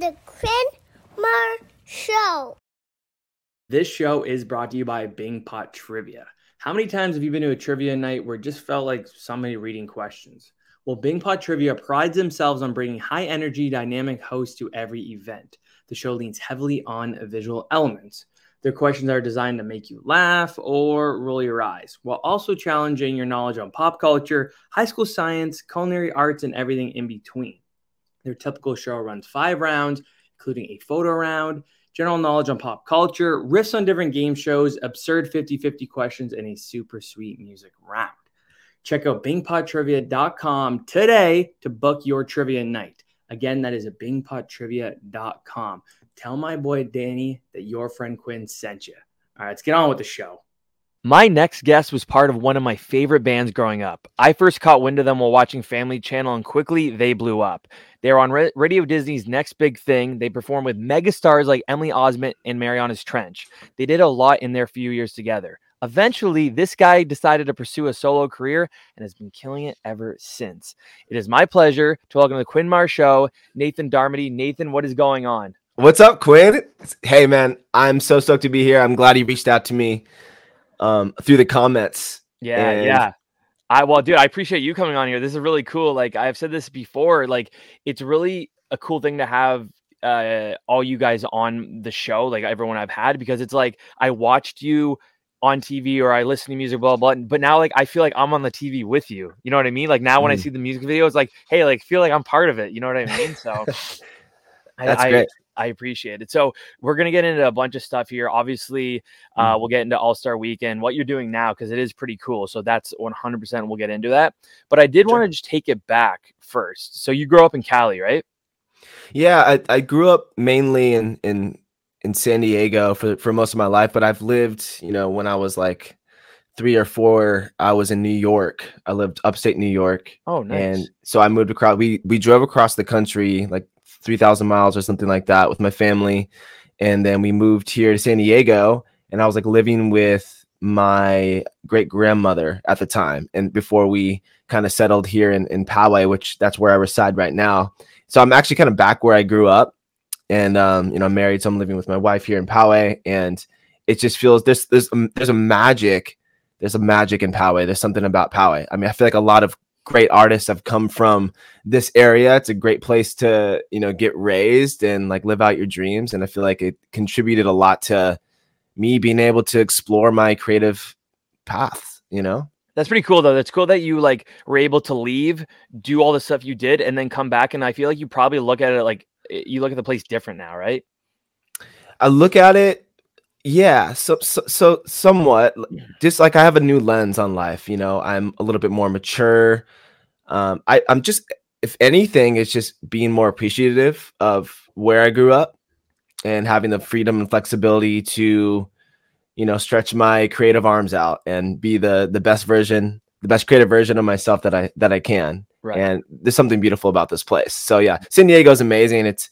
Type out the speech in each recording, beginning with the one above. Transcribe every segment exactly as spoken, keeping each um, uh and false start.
the Quinn Marr Show. This show is brought to you by Bing Pot Trivia. How many times have you been to a trivia night where it just felt like somebody reading questions? Well, Bing Pot Trivia prides themselves on bringing high-energy, dynamic hosts to every event. The show leans heavily on visual elements. Their questions are designed to make you laugh or roll your eyes, while also challenging your knowledge on pop culture, high school science, culinary arts, and everything in between. Their typical show runs five rounds, including a photo round, general knowledge on pop culture, riffs on different game shows, absurd fifty-fifty questions, and a super sweet music round. Check out Bing Pot Trivia dot com today to book your trivia night. Again, that is at Bing Pot Trivia dot com. Tell my boy Danny that your friend Quinn sent you. All right, let's get on with the show. My next guest was part of one of my favorite bands growing up. I first caught wind of them while watching Family Channel, and quickly they blew up. They were on Radio Disney's Next Big Thing. They performed with megastars like Emily Osment and Mariana's Trench. They did a lot in their few years together. Eventually, this guy decided to pursue a solo career and has been killing it ever since. It is my pleasure to welcome to the Quinn Marr Show, Nathan Darmody. Nathan, what is going on? What's up, Quinn? Hey, man, I'm so stoked to be here. I'm glad you reached out to me um, through the comments. Yeah, and- yeah. I well, dude, I appreciate you coming on here. This is really cool. Like I've said this before, like it's really a cool thing to have uh, all you guys on the show, like everyone I've had, because it's like I watched you on T V or I listen to music, blah, blah, blah. But now like, I feel like I'm on the T V with you. You know what I mean? Like now when mm. I see the music video, it's like, hey, like feel like I'm part of it. You know what I mean? So that's I, great. I, I appreciate it. So we're going to get into a bunch of stuff here. Obviously uh, mm. we'll get into All-Star Weekend, what you're doing now, because it is pretty cool. So that's one hundred percent. We'll get into that. But I did sure. want to just take it back first. So you grew up in Cali, right? Yeah. I, I grew up mainly in, in, in San Diego for, for most of my life, but I've lived, you know, when I was like three or four, I was in New York. I lived upstate New York. Oh, nice. And so I moved across, we, we drove across the country, like three thousand miles or something like that with my family. And then we moved here to San Diego, and I was like living with my great grandmother at the time. And before we kind of settled here in, in Poway, which that's where I reside right now. So I'm actually kind of back where I grew up. And, um, you know, I'm married, so I'm living with my wife here in Poway, and it just feels this, there's, um, there's a magic, there's a magic in Poway. There's something about Poway. I mean, I feel like a lot of great artists have come from this area. It's a great place to, you know, get raised and like live out your dreams. And I feel like it contributed a lot to me being able to explore my creative path, you know? That's pretty cool though. That's cool that you like were able to leave, do all the stuff you did, and then come back. And I feel like you probably look at it like, you look at the place different now, right? I look at it. Yeah. So, so, so somewhat just like I have a new lens on life, you know, I'm a little bit more mature. Um, I, I'm just, if anything, it's just being more appreciative of where I grew up and having the freedom and flexibility to, you know, stretch my creative arms out and be the, the best version, the best creative version of myself that I, that I can. Right. And there's something beautiful about this place. So yeah, San Diego is amazing. It's,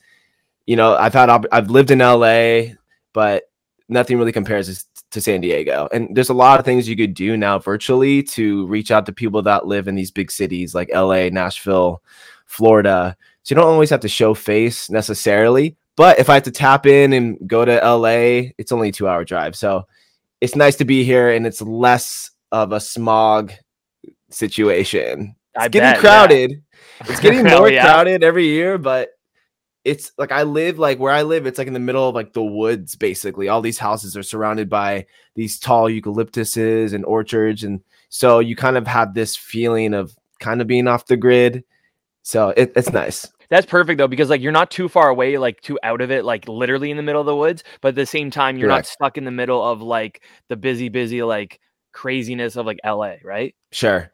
you know, I've had, I've lived in L A, but nothing really compares to San Diego. And there's a lot of things you could do now virtually to reach out to people that live in these big cities like L A, Nashville, Florida. So you don't always have to show face necessarily, but if I had to tap in and go to L A, it's only a two hour drive. So it's nice to be here, and it's less of a smog situation. It's I getting bet, crowded. Yeah. It's getting more yeah. crowded every year, but it's like I live like where I live. It's like in the middle of like the woods, basically. All these houses are surrounded by these tall eucalyptuses and orchards. And so you kind of have this feeling of kind of being off the grid. So it, it's nice. That's perfect though, because like you're not too far away, like too out of it, like literally in the middle of the woods. But at the same time, you're Correct. Not stuck in the middle of like the busy, busy, like craziness of like L A, right? Sure.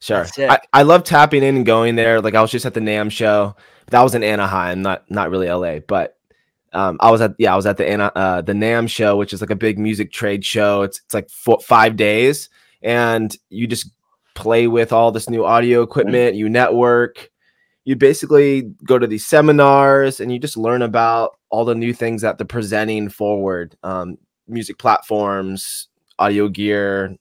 Sure. I, I love tapping in and going there. Like I was just at the NAMM show. That was in Anaheim, not not really L A, but um, I was at yeah, I was at the uh, the NAMM show, which is like a big music trade show. It's it's like four, five days, and you just play with all this new audio equipment. You network. You basically go to these seminars, and you just learn about all the new things that they're presenting forward: um, music platforms, audio gear,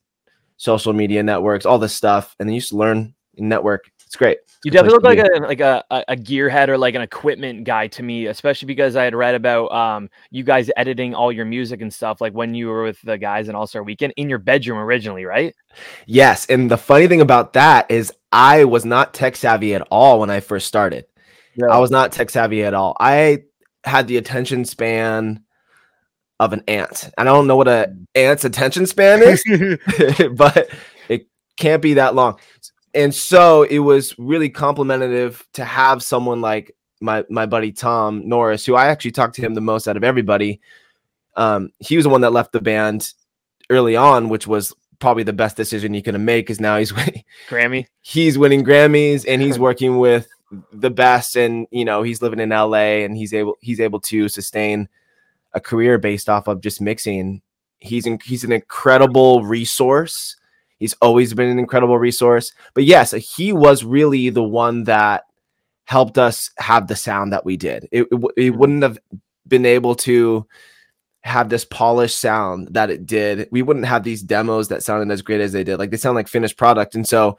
social media networks, all this stuff. And then you just learn and network. It's great. You it's definitely look like a like a, a gearhead or like an equipment guy to me, especially because I had read about um you guys editing all your music and stuff, like when you were with the guys in All-Star Weekend in your bedroom originally, right? Yes. And the funny thing about that is I was not tech savvy at all when I first started. Yeah. I was not tech savvy at all. I had the attention span of an ant. I don't know what an ant's attention span is, but it can't be that long. And so it was really complimentary to have someone like my my buddy Tom Norris, who I actually talked to him the most out of everybody. Um, he was the one that left the band early on, which was probably the best decision you could make, because now he's winning Grammy. He's winning Grammys, and he's working with the best. And you know, he's living in L A, and he's able he's able to sustain a career based off of just mixing. He's in, he's an incredible resource. He's always been an incredible resource. But yes, he was really the one that helped us have the sound that we did. It, it, it wouldn't have been able to have this polished sound that it did. We wouldn't have these demos that sounded as great as they did. Like, they sound like finished product. And so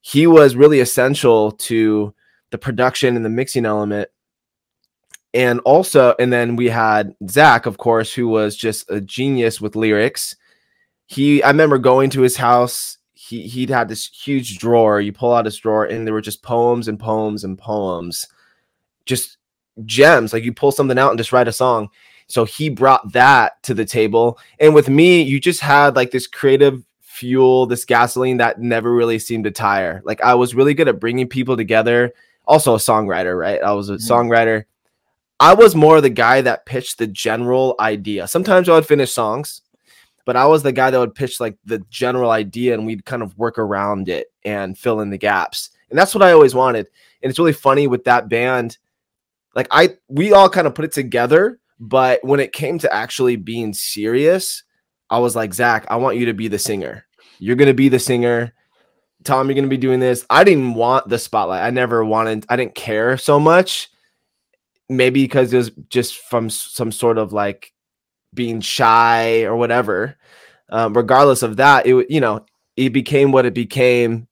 he was really essential to the production and the mixing element. And also, and then we had Zach, of course, who was just a genius with lyrics. He, I remember going to his house. He, he'd had this huge drawer. You pull out his drawer, and there were just poems and poems and poems, just gems. Like, you pull something out and just write a song. So he brought that to the table. And with me, you just had like this creative fuel, this gasoline that never really seemed to tire. Like, I was really good at bringing people together. Also a songwriter, right? I was a mm-hmm. songwriter. I was more the guy that pitched the general idea. Sometimes I would finish songs, but I was the guy that would pitch like the general idea, and we'd kind of work around it and fill in the gaps. And that's what I always wanted. And it's really funny with that band. Like, I, we all kind of put it together, but when it came to actually being serious, I was like, Zach, I want you to be the singer. You're going to be the singer. Tom, you're going to be doing this. I didn't want the spotlight. I never wanted, I didn't care so much. Maybe because it was just from some sort of like, being shy or whatever. Um, regardless of that, it you know it became what it became,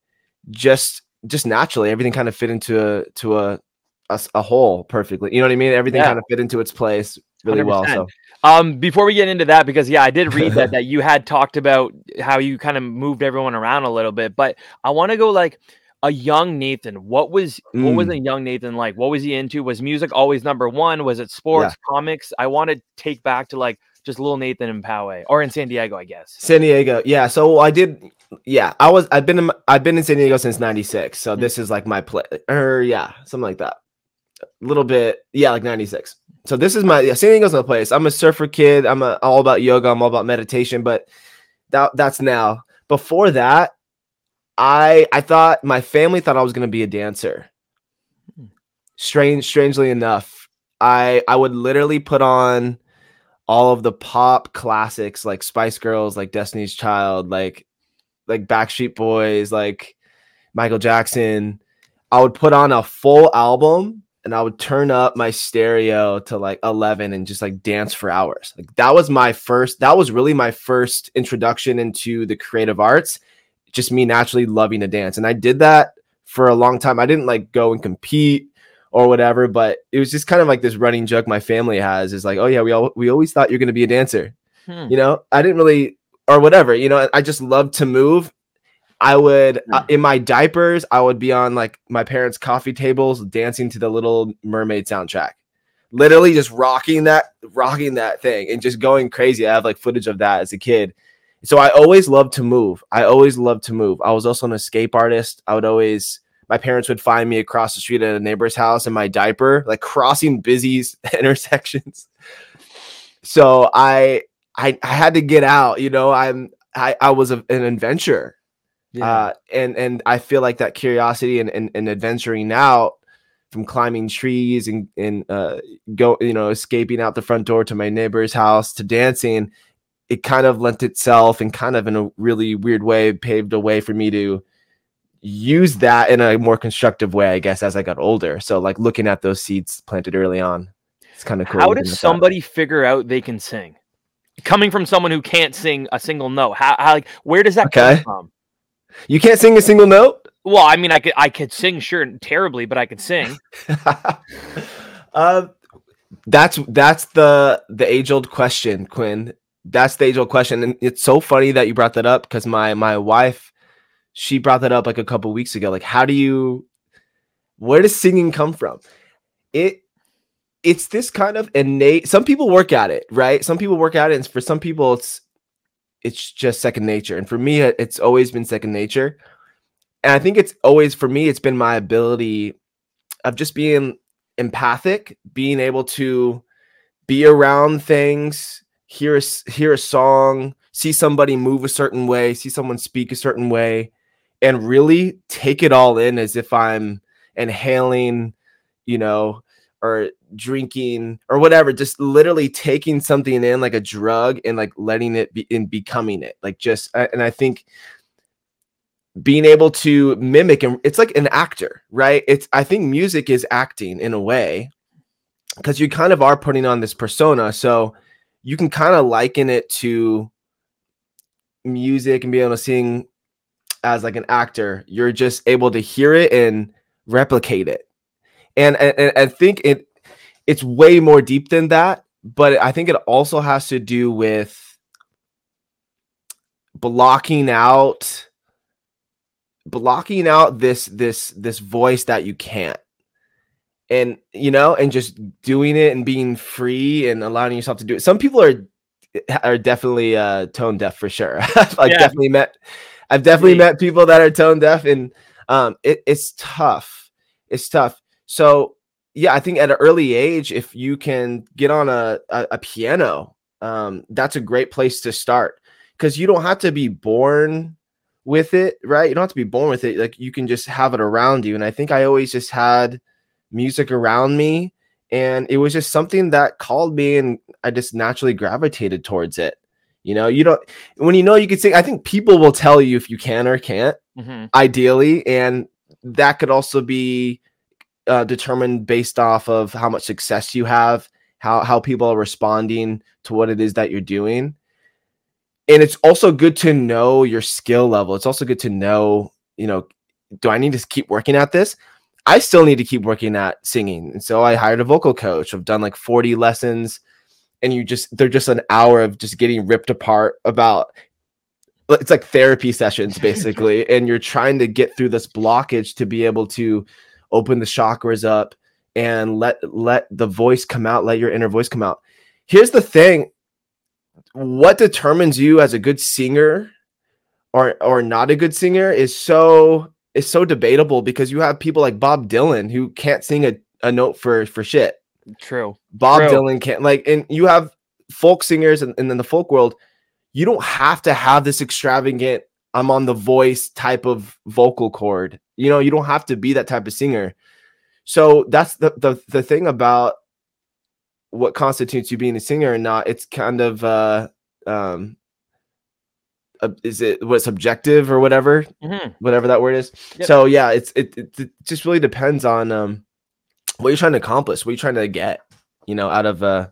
just just naturally. Everything kind of fit into a to a a, a whole perfectly. You know what I mean? Everything yeah. kind of fit into its place really one hundred percent. Well. So um, before we get into that, because yeah, I did read that that you had talked about how you kind of moved everyone around a little bit, but I want to go like a young Nathan. What was mm. what was a young Nathan like? What was he into? Was music always number one? Was it sports, yeah. comics? I want to take back to like. Just little Nathan in Poway, or in San Diego, I guess. San Diego, yeah. So I did, yeah. I was, I've been, in, I've been in San Diego since ninety-six. So mm-hmm. this is like my play, or yeah, something like that. A little bit, yeah, like ninety-six. So this is my yeah, San Diego's my place. I'm a surfer kid. I'm a, all about yoga. I'm all about meditation. But that that's now. Before that, I I thought my family thought I was gonna be a dancer. Strange, strangely enough, I I would literally put on all of the pop classics, like Spice Girls, like Destiny's Child, like like Backstreet Boys, like Michael Jackson. I would put on a full album, and I would turn up my stereo to like eleven and just like dance for hours. Like, that was my first, that was really my first introduction into the creative arts, just me naturally loving to dance. And I did that for a long time. I didn't like go and compete or whatever, but it was just kind of like this running joke my family has, is like, oh yeah, we all we always thought you're going to be a dancer. Hmm. You know, I didn't really, or whatever, you know, I just loved to move. I would, hmm. uh, in my diapers, I would be on like my parents' coffee tables, dancing to the Little Mermaid soundtrack, literally just rocking that, rocking that thing and just going crazy. I have like footage of that as a kid. So I always loved to move. I always loved to move. I was also an escape artist. I would always, my parents would find me across the street at a neighbor's house in my diaper, like crossing busy intersections. So I, I, I had to get out, you know, I'm, I, I was a, an adventurer. Yeah. Uh, and, and I feel like that curiosity and, and, and adventuring out, from climbing trees and, and, uh, go, you know, escaping out the front door to my neighbor's house to dancing, it kind of lent itself, and kind of in a really weird way paved a way for me to use that in a more constructive way, I guess, as I got older. So like looking at those seeds planted early on, it's kind of cool. How does somebody that. figure out they can sing? Coming from someone who can't sing a single note, how, how like where does that okay. come from? You can't sing a single note? Well, I mean, I could I could sing, sure, terribly, but I could sing. uh, that's that's the the age old question, Quinn. That's the age old question, and it's so funny that you brought that up because my my wife, she brought that up like a couple weeks ago. Like, how do you, where does singing come from? It it's this kind of innate. Some people work at it, right? Some people work at it, and for some people, it's it's just second nature. And for me, it's always been second nature. And I think it's always, for me, it's been my ability of just being empathic, being able to be around things, hear a, hear a song, see somebody move a certain way, see someone speak a certain way, and really take it all in as if I'm inhaling, you know, or drinking or whatever, just literally taking something in like a drug and like letting it be and becoming it. Like just, and I think being able to mimic, and it's like an actor, right? It's, I think music is acting in a way because you kind of are putting on this persona. So you can kind of liken it to music and be able to sing as like an actor. You're just able to hear it and replicate it. And I think it it's way more deep than that, but I think it also has to do with blocking out blocking out this this this voice that you can't, and you know, and just doing it and being free and allowing yourself to do it. Some people are are definitely uh tone deaf for sure. I've yeah. definitely met I've definitely yeah. met people that are tone deaf, and um it, it's tough it's tough so yeah I think at an early age, if you can get on a a, a piano, um that's a great place to start, because you don't have to be born with it, right? You don't have to be born with it. Like, you can just have it around you. And I think I always just had music around me, and it was just something that called me, and I just naturally gravitated towards it. You know, you don't, when you know you can sing, I think people will tell you if you can or can't, mm-hmm. ideally. And that could also be uh, determined based off of how much success you have, how, how people are responding to what it is that you're doing. And it's also good to know your skill level. It's also good to know, you know, do I need to keep working at this? I still need to keep working at singing. And so I hired a vocal coach. I've done like forty lessons, and you just, they're just an hour of just getting ripped apart about, it's like therapy sessions basically. And you're trying to get through this blockage to be able to open the chakras up and let, let the voice come out, let your inner voice come out. Here's the thing. What determines you as a good singer or or not a good singer is so is so debatable, because you have people like Bob Dylan who can't sing a, a note for, for shit. True. Bob True. Dylan can't, like, and you have folk singers, and, and in the folk world, you don't have to have this extravagant, I'm on the voice type of vocal cord. You know, you don't have to be that type of singer. So that's the the, the thing about what constitutes you being a singer or not. It's kind of uh um uh, is it what subjective or whatever mm-hmm. whatever that word is. Yep. So yeah, it's it, it it just really depends on um what you're trying to accomplish, what you're trying to get, you know, out of uh,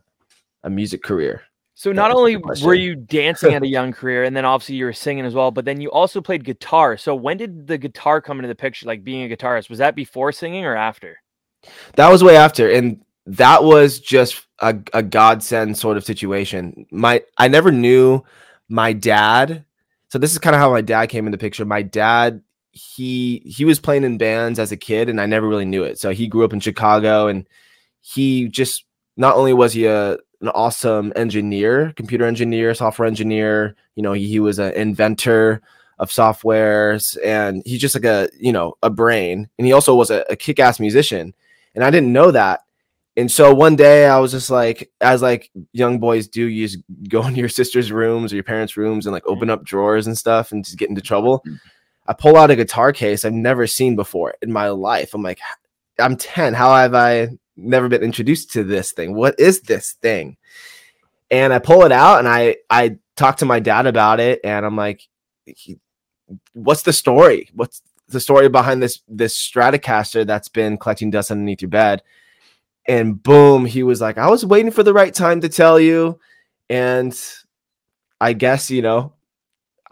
a music career. So not only were you dancing at a young career, and then obviously you were singing as well, but then you also played guitar. So when did the guitar come into the picture, like being a guitarist? Was that before singing or after? That was way after, and that was just a, a godsend sort of situation. My I never knew my dad. So this is kind of how my dad came into the picture. My dad, he he was playing in bands as a kid, and I never really knew it. So he grew up in Chicago, and he just, not only was he a, an awesome engineer, computer engineer, software engineer, you know, he, he was an inventor of softwares, and he's just like a, you know, a brain. And he also was a, a kick-ass musician. And I didn't know that. And so one day I was just like, as like young boys do, you just go into your sister's rooms or your parents' rooms and like open up drawers and stuff and just get into trouble. I pull out a guitar case I've never seen before in my life. I'm like, I'm ten. How have I never been introduced to this thing? What is this thing? And I pull it out, and I, I talk to my dad about it, and I'm like, what's the story? What's the story behind this, this Stratocaster that's been collecting dust underneath your bed? And boom, he was like, I was waiting for the right time to tell you. And I guess, you know,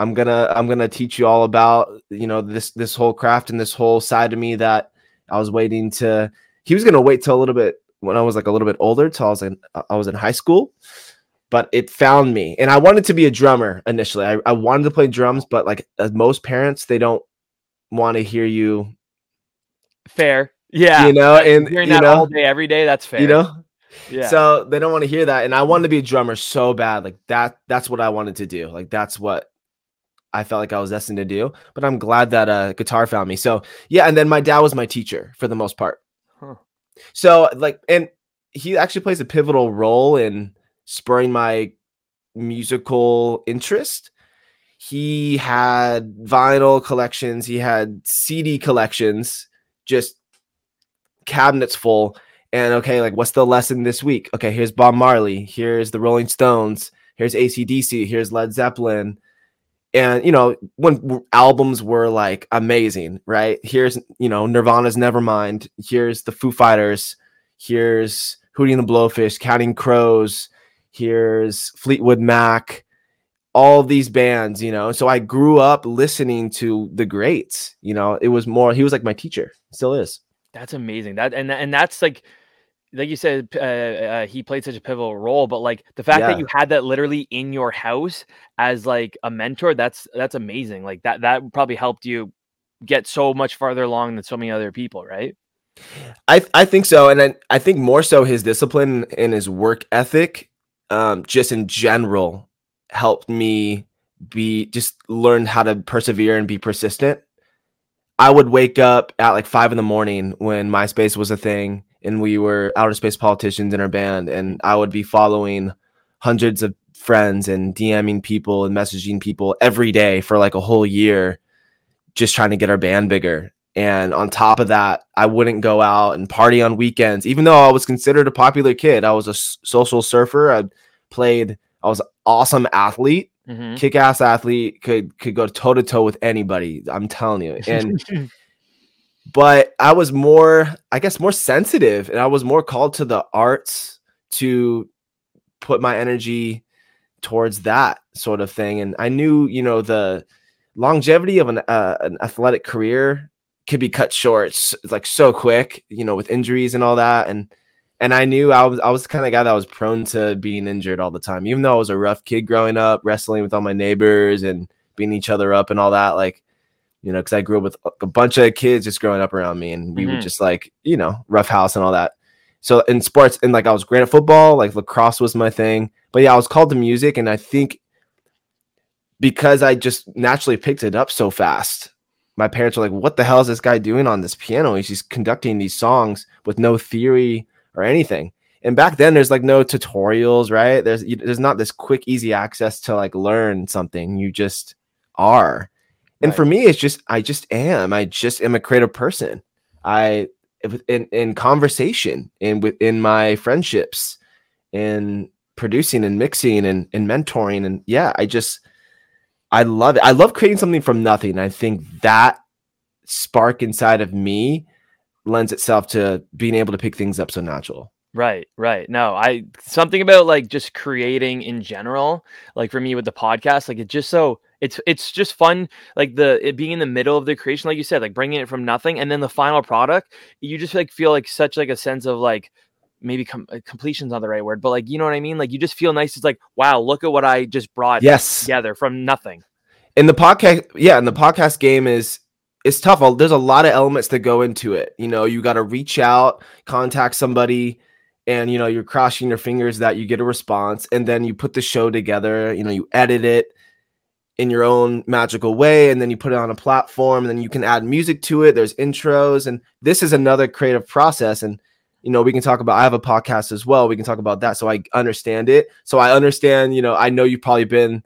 I'm gonna I'm gonna teach you all about, you know, this this whole craft and this whole side of me that I was waiting to. He was gonna wait till a little bit when I was like a little bit older, till I was in I was in high school. But it found me, and I wanted to be a drummer initially. I, I wanted to play drums, but like as most parents, they don't want to hear you. Fair, yeah, you know, and hearing that all day, every day, that's fair, you know. Yeah. So they don't want to hear that, and I wanted to be a drummer so bad. Like that, that's what I wanted to do. Like that's what I felt like I was destined to do. But I'm glad that uh, guitar found me. So yeah, and then my dad was my teacher for the most part. Huh. So like, and he actually plays a pivotal role in spurring my musical interest. He had vinyl collections, he had C D collections, just cabinets full. And okay, like what's the lesson this week? Okay, here's Bob Marley, here's the Rolling Stones, here's A C D C, here's Led Zeppelin. And you know, when albums were like amazing, right? Here's, you know, Nirvana's Nevermind, here's the Foo Fighters, here's Hootie and the Blowfish, Counting Crows, here's Fleetwood Mac, all these bands, you know. So I grew up listening to the greats, you know. It was more, he was like my teacher, still is. That's amazing. That and and that's like, like you said, uh, uh, he played such a pivotal role. But like the fact yeah. that you had that literally in your house as like a mentor, that's that's amazing. Like that that probably helped you get so much farther along than so many other people, right? I I think so, and I, I think more so his discipline and his work ethic. Um, just in general, helped me be just learn how to persevere and be persistent. I would wake up at like five in the morning when MySpace was a thing and we were Outer Space Politicians in our band. And I would be following hundreds of friends and DMing people and messaging people every day for like a whole year, just trying to get our band bigger. And on top of that, I wouldn't go out and party on weekends, even though I was considered a popular kid. I was a s- social surfer. I played. I was an awesome athlete, mm-hmm. kick-ass athlete. Could could go toe to toe with anybody. I'm telling you. And but I was more, I guess, more sensitive, and I was more called to the arts to put my energy towards that sort of thing. And I knew, you know, the longevity of an uh, an athletic career could be cut short like so quick, you know, with injuries and all that. And and I knew I was I was the kind of guy that was prone to being injured all the time, even though I was a rough kid growing up, wrestling with all my neighbors and beating each other up and all that. Like, you know, because I grew up with a bunch of kids just growing up around me, and we mm-hmm. would just like, you know, rough house and all that. So in sports, and like I was great at football, like lacrosse was my thing. But yeah, I was called to music, and I think because I just naturally picked it up so fast. My parents were like, what the hell is this guy doing on this piano? He's just conducting these songs with no theory or anything. And back then there's like no tutorials, right? There's you, there's not this quick, easy access to like learn something. You just are. And right. for me, it's just, I just am. I just am a creative person. I, in, in conversation, in, in my friendships, in producing and mixing and, and mentoring. And yeah, I just... I love it. I love creating something from nothing. I think that spark inside of me lends itself to being able to pick things up so natural. Right, right. No, I something about like just creating in general, like for me with the podcast, like it just so it's it's just fun. Like the it being in the middle of the creation, like you said, like bringing it from nothing, and then the final product, you just like feel like such like a sense of like. Maybe com- completion's not the right word, but like, you know what I mean? Like you just feel nice. It's like, wow, look at what I just brought yes. together from nothing. And the podcast, yeah. And the podcast game is, it's tough. There's a lot of elements that go into it. You know, you got to reach out, contact somebody, and you know, you're crossing your fingers that you get a response, and then you put the show together, you know, you edit it in your own magical way, and then you put it on a platform, and then you can add music to it. There's intros, and this is another creative process. And you know, we can talk about, I have a podcast as well. We can talk about that. So I understand it. So I understand, you know, I know you've probably been,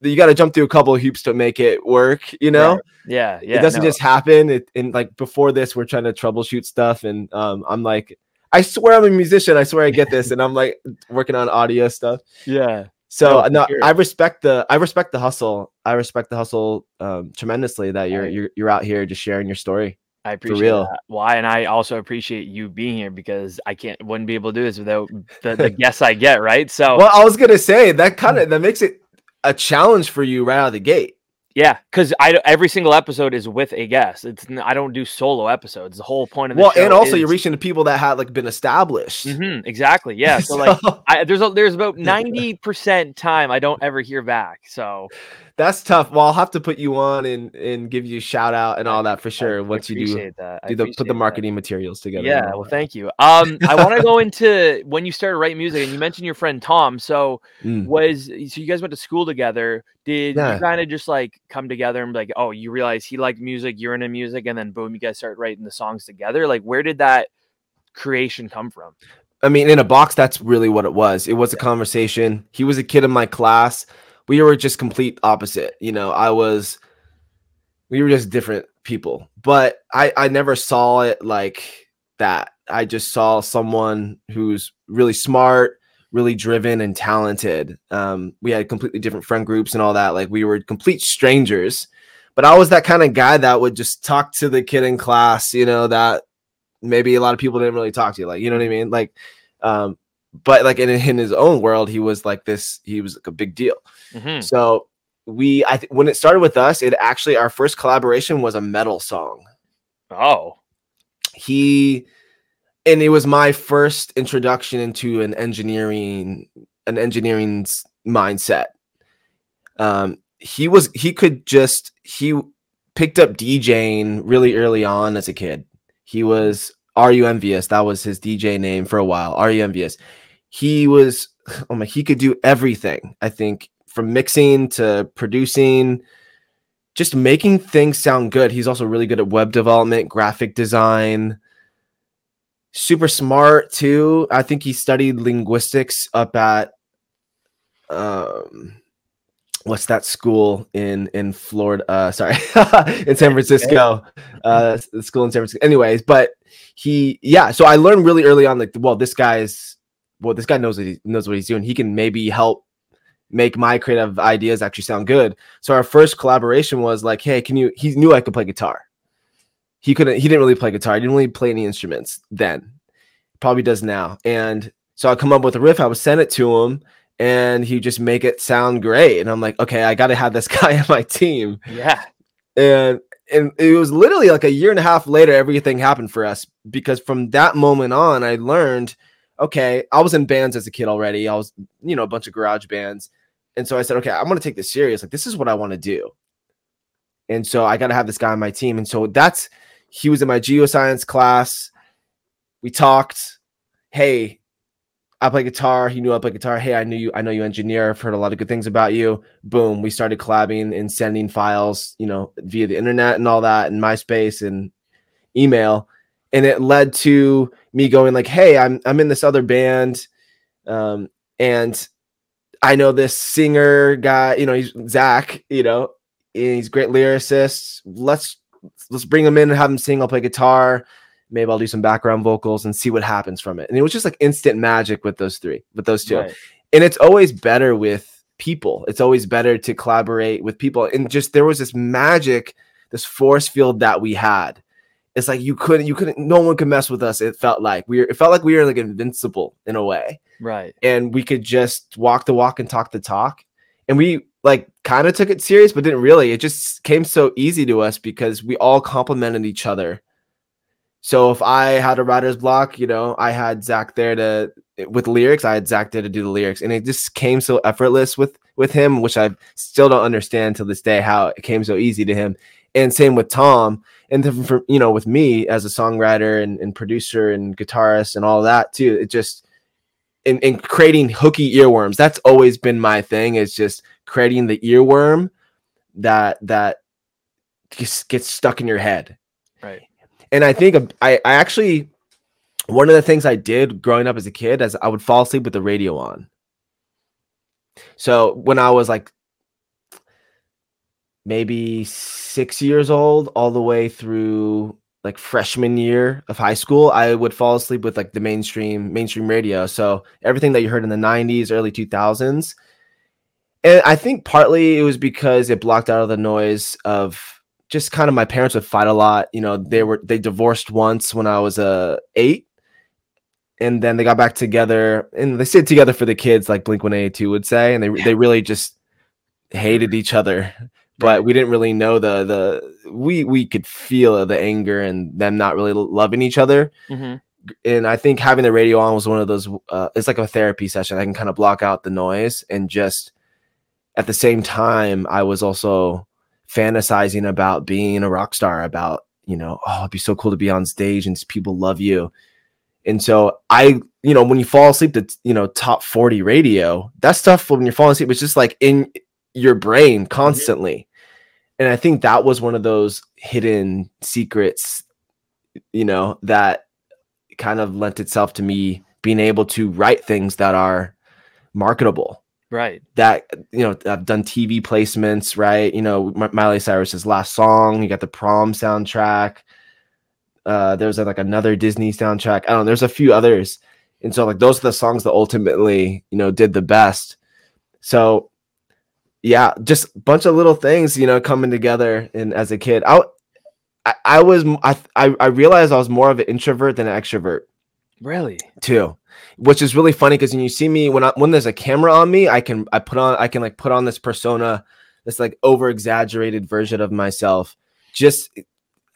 you got to jump through a couple of hoops to make it work, you know? Yeah. Yeah. yeah it doesn't no. just happen. It, and like before this, we're trying to troubleshoot stuff. And um, I'm like, I swear I'm a musician. I swear I get this. And I'm like working on audio stuff. Yeah. So no, no I respect the, I respect the hustle. I respect the hustle um, tremendously that you're, you're, you're out here just sharing your story. I appreciate that. Why? And I also appreciate you being here, because I can't, wouldn't be able to do this without the, the guests I get. Right. So, well, I was going to say that kind of, that makes it a challenge for you right out of the gate. Yeah, because I every single episode is with a guest. It's I don't do solo episodes. The whole point of the well, show and also is... you're reaching to people that have like been established. Mm-hmm, exactly. Yeah. So, so... like, I, there's a, there's about ninety percent time I don't ever hear back. So that's tough. Well, I'll have to put you on and and give you a shout out and all that for sure. I, I once you do, that. do the, put the marketing that. materials together. Yeah. Well, thank you. Um, I want to go into when you started writing music, and you mentioned your friend Tom. So mm. was so you guys went to school together. Did yeah. you kind of just like come together and be like, oh, you realize he liked music, you're into music, and then boom, you guys start writing the songs together? Like, where did that creation come from? I mean, in a box, that's really what it was. It was a conversation. He was a kid in my class. We were just complete opposite. You know, I was, we were just different people, but I, I never saw it like that. I just saw someone who's really smart, really driven and talented. Um, we had completely different friend groups and all that. Like, we were complete strangers, but I was that kind of guy that would just talk to the kid in class, you know, that maybe a lot of people didn't really talk to you. Like, you know what I mean? Like, um, but like in, in his own world, he was like this, he was like a big deal. Mm-hmm. So we, I think when it started with us, it actually, our first collaboration was a metal song. Oh, he, and it was my first introduction into an engineering, an engineering mindset. Um, he was, he could just, he picked up DJing really early on as a kid. He was Are You Envious? That was his D J name for a while. Are You Envious? He was, oh my, he could do everything. I think from mixing to producing, just making things sound good. He's also really good at web development, graphic design. Super smart too. I think he studied linguistics up at um, what's that school in in Florida? Uh, sorry, in San Francisco. Uh, the school in San Francisco. Anyways, but he, yeah. So I learned really early on, like, well, this guy's, well, this guy knows what he knows what he's doing. He can maybe help make my creative ideas actually sound good. So our first collaboration was like, hey, can you? He knew I could play guitar. He couldn't, he didn't really play guitar. He didn't really play any instruments then. Probably does now. And so I'll come up with a riff. I would send it to him and he just make it sound great. And I'm like, okay, I got to have this guy on my team. Yeah. And, and it was literally like a year and a half later, everything happened for us, because from that moment on, I learned, okay, I was in bands as a kid already. I was, you know, a bunch of garage bands. And so I said, okay, I'm going to take this serious. Like, this is what I want to do. And so I got to have this guy on my team. And so that's, he was in my geoscience class. We talked. Hey, I play guitar. He knew I play guitar. Hey, I knew you. I know you engineer. I've heard a lot of good things about you. Boom. We started collabing and sending files, you know, via the internet and all that, and MySpace and email. And it led to me going like, hey, I'm I'm in this other band, um, and I know this singer guy. You know, he's Zach. You know, he's a great lyricist. Let's. Let's bring him in and have him sing. I'll play guitar. Maybe I'll do some background vocals and see what happens from it. And it was just like instant magic with those three, with those two. Right. And it's always better with people. It's always better to collaborate with people. And just, there was this magic, this force field that we had. It's like, you couldn't, you couldn't, no one could mess with us. It felt like we were, it felt like we were like invincible in a way. Right. And we could just walk the walk and talk the talk. And we, like, kind of took it serious, but didn't really. It just came so easy to us because we all complemented each other. So if I had a writer's block, you know, I had Zach there to with lyrics. I had Zach there to do the lyrics, and it just came so effortless with with him, which I still don't understand to this day how it came so easy to him. And same with Tom, and the, for, you know, with me as a songwriter and, and producer and guitarist and all that too. It just and, and creating hooky earworms. That's always been my thing. It's just creating the earworm that that just gets stuck in your head, right? And I think I, I actually one of the things I did growing up as a kid is I would fall asleep with the radio on. So when I was like maybe six years old, all the way through like freshman year of high school, I would fall asleep with like the mainstream mainstream radio. So everything that you heard in the nineties, early two thousands. And I think partly it was because it blocked out of the noise of just kind of my parents would fight a lot. You know, they were, they divorced once when I was uh, eight, and then they got back together, and they stayed together for the kids, like Blink one eighty-two would say. And they, yeah. they really just hated each other But we didn't really know the the we we could feel the anger and them not really loving each other. Mm-hmm. And I think having the radio on was one of those. Uh, it's like a therapy session. I can kind of block out the noise and just at the same time, I was also fantasizing about being a rock star. About you know, oh, it'd be so cool to be on stage and people love you. And so I, you know, when you fall asleep to you know top forty radio, that stuff when you're falling asleep, it's just like in your brain constantly. Mm-hmm. And I think that was one of those hidden secrets, you know, that kind of lent itself to me being able to write things that are marketable. Right. That, you know, I've done T V placements, right? You know, M- Miley Cyrus's last song, you got the Prom soundtrack. Uh, there's like another Disney soundtrack. I don't know. There's a few others. And so like those are the songs that ultimately, you know, did the best. So yeah, just a bunch of little things, you know, coming together. And as a kid, I, I, I was, I, I realized I was more of an introvert than an extrovert. Really? Too, which is really funny because when you see me, when I, when there's a camera on me, I can, I put on, I can like put on this persona, this like over exaggerated version of myself. Just,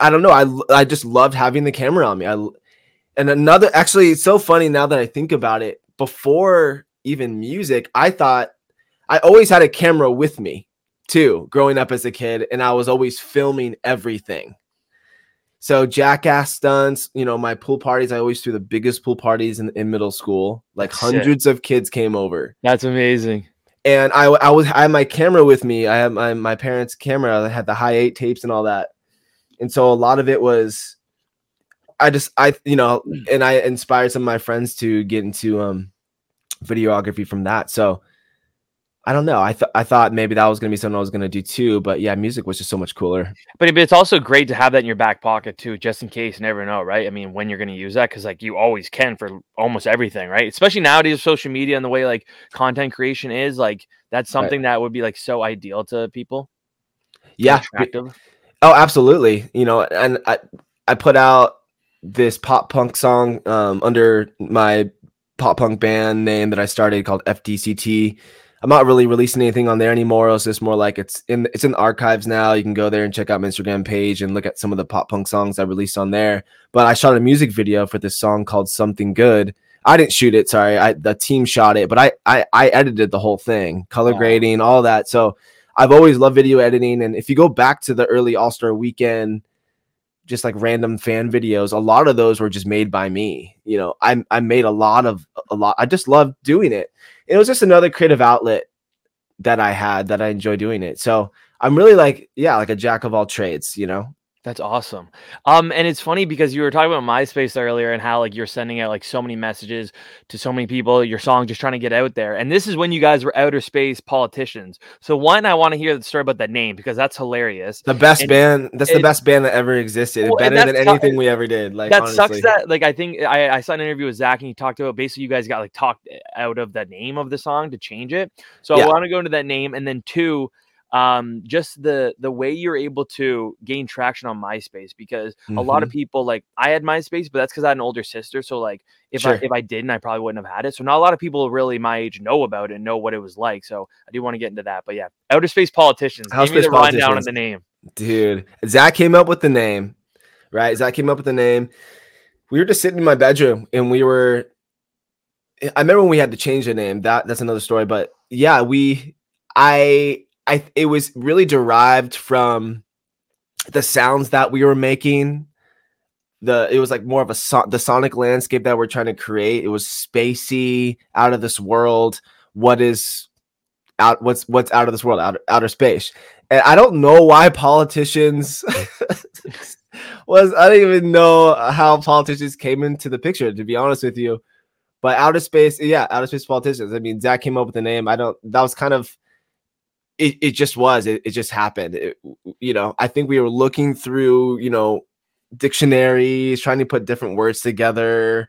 I don't know. I, I just loved having the camera on me. I, and another, actually, it's so funny now that I think about it. Before even music, I thought, I always had a camera with me too, growing up as a kid, and I was always filming everything. So Jackass stunts, you know, my pool parties, I always threw the biggest pool parties in, in middle school. Like hundreds Shit. of kids came over. That's amazing. And I, I was, I had my camera with me. I had my, my parents' camera. I had the high eight tapes and all that. And so a lot of it was, I just, I, you know, and I inspired some of my friends to get into um, videography from that. So I don't know. I th- I thought maybe that was going to be something I was going to do too, but yeah, music was just so much cooler. But it's also great to have that in your back pocket too, just in case you never know, right? I mean, when you're going to use that, because like you always can for almost everything, right? Especially nowadays with social media and the way like content creation is, like that's something right. that would be like so ideal to people. Yeah. Attractive. Oh, absolutely. You know, and I I put out this pop punk song um, under my pop punk band name that I started called F D C T. I'm not really releasing anything on there anymore. It's just more like it's in it's in the archives now. You can go there and check out my Instagram page and look at some of the pop punk songs I released on there. But I shot a music video for this song called Something Good. I didn't shoot it. Sorry. I, the team shot it, but I, I, I edited the whole thing, color yeah. grading, all that. So I've always loved video editing. And if you go back to the early All-Star Weekend, just like random fan videos, a lot of those were just made by me. You know, I, I made a lot of a lot. I just loved doing it. It was just another creative outlet that I had that I enjoy doing it. So I'm really like, yeah, like a jack of all trades, you know? That's awesome. Um, and it's funny because you were talking about MySpace earlier and how like you're sending out like so many messages to so many people, your song just trying to get out there. And this is when you guys were Outer Space Politicians. So one, I want to hear the story about that name because that's hilarious. The best and band. That's it, the best band that ever existed. Well, better than anything su- we ever did. Like that honestly. Sucks that like I think I, I saw an interview with Zach and he talked about basically you guys got like talked out of that name of the song to change it. So yeah. I want to go into that name. And then two, um just the the way you're able to gain traction on MySpace because mm-hmm. a lot of people like I had MySpace, but that's because I had an older sister, so like if sure. I if I didn't I probably wouldn't have had it, so not a lot of people really my age know about it and know what it was like, so I do want to get into that. But yeah, Outer Space Politicians, give me the rundown on the name. Dude, Zach came up with the name right Zach came up with the name we were just sitting in my bedroom and we were I remember when we had to change the name, that that's another story, but yeah, we I I, it was really derived from the sounds that we were making. The it was like more of a so- the sonic landscape that we're trying to create. It was spacey, out of this world. What is out? What's what's out of this world? Outer, outer space. And I don't know why politicians was. I don't even know how politicians came into the picture, to be honest with you. But outer space, yeah, outer space politicians. I mean, Zach came up with the name. I don't. That was kind of. It it just was, it, it just happened. It, you know, I think we were looking through, you know, dictionaries, trying to put different words together,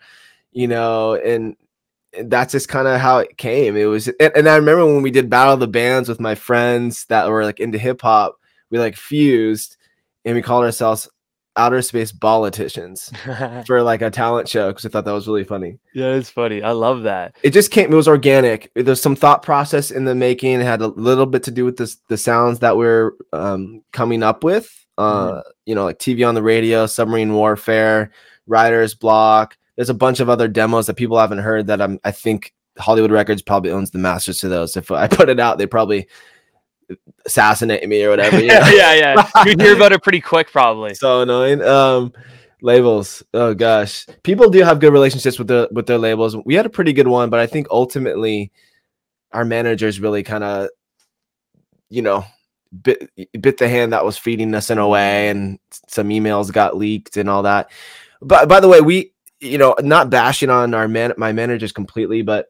you know, and that's just kind of how it came. It was, and, and I remember when we did Battle of the Bands with my friends that were like into hip hop, we like fused and we called ourselves Outer Space Politicians for like a talent show because I thought that was really funny. Yeah, it's funny. I love that. It just came. It was organic. There's some thought process in the making. It had a little bit to do with this, the sounds that we're um, coming up with. Uh, mm-hmm. You know, like T V on the radio, submarine warfare, writer's block. There's a bunch of other demos that people haven't heard that I'm. I think Hollywood Records probably owns the masters to those. If I put it out, they probably assassinate me or whatever. You know? yeah, yeah. You hear about it pretty quick, probably. So annoying. Um, labels. Oh gosh, people do have good relationships with the with their labels. We had a pretty good one, but I think ultimately our managers really kind of, you know, bit bit the hand that was feeding us in a way, and some emails got leaked and all that. But by the way, we. You know, not bashing on our man, my managers completely, but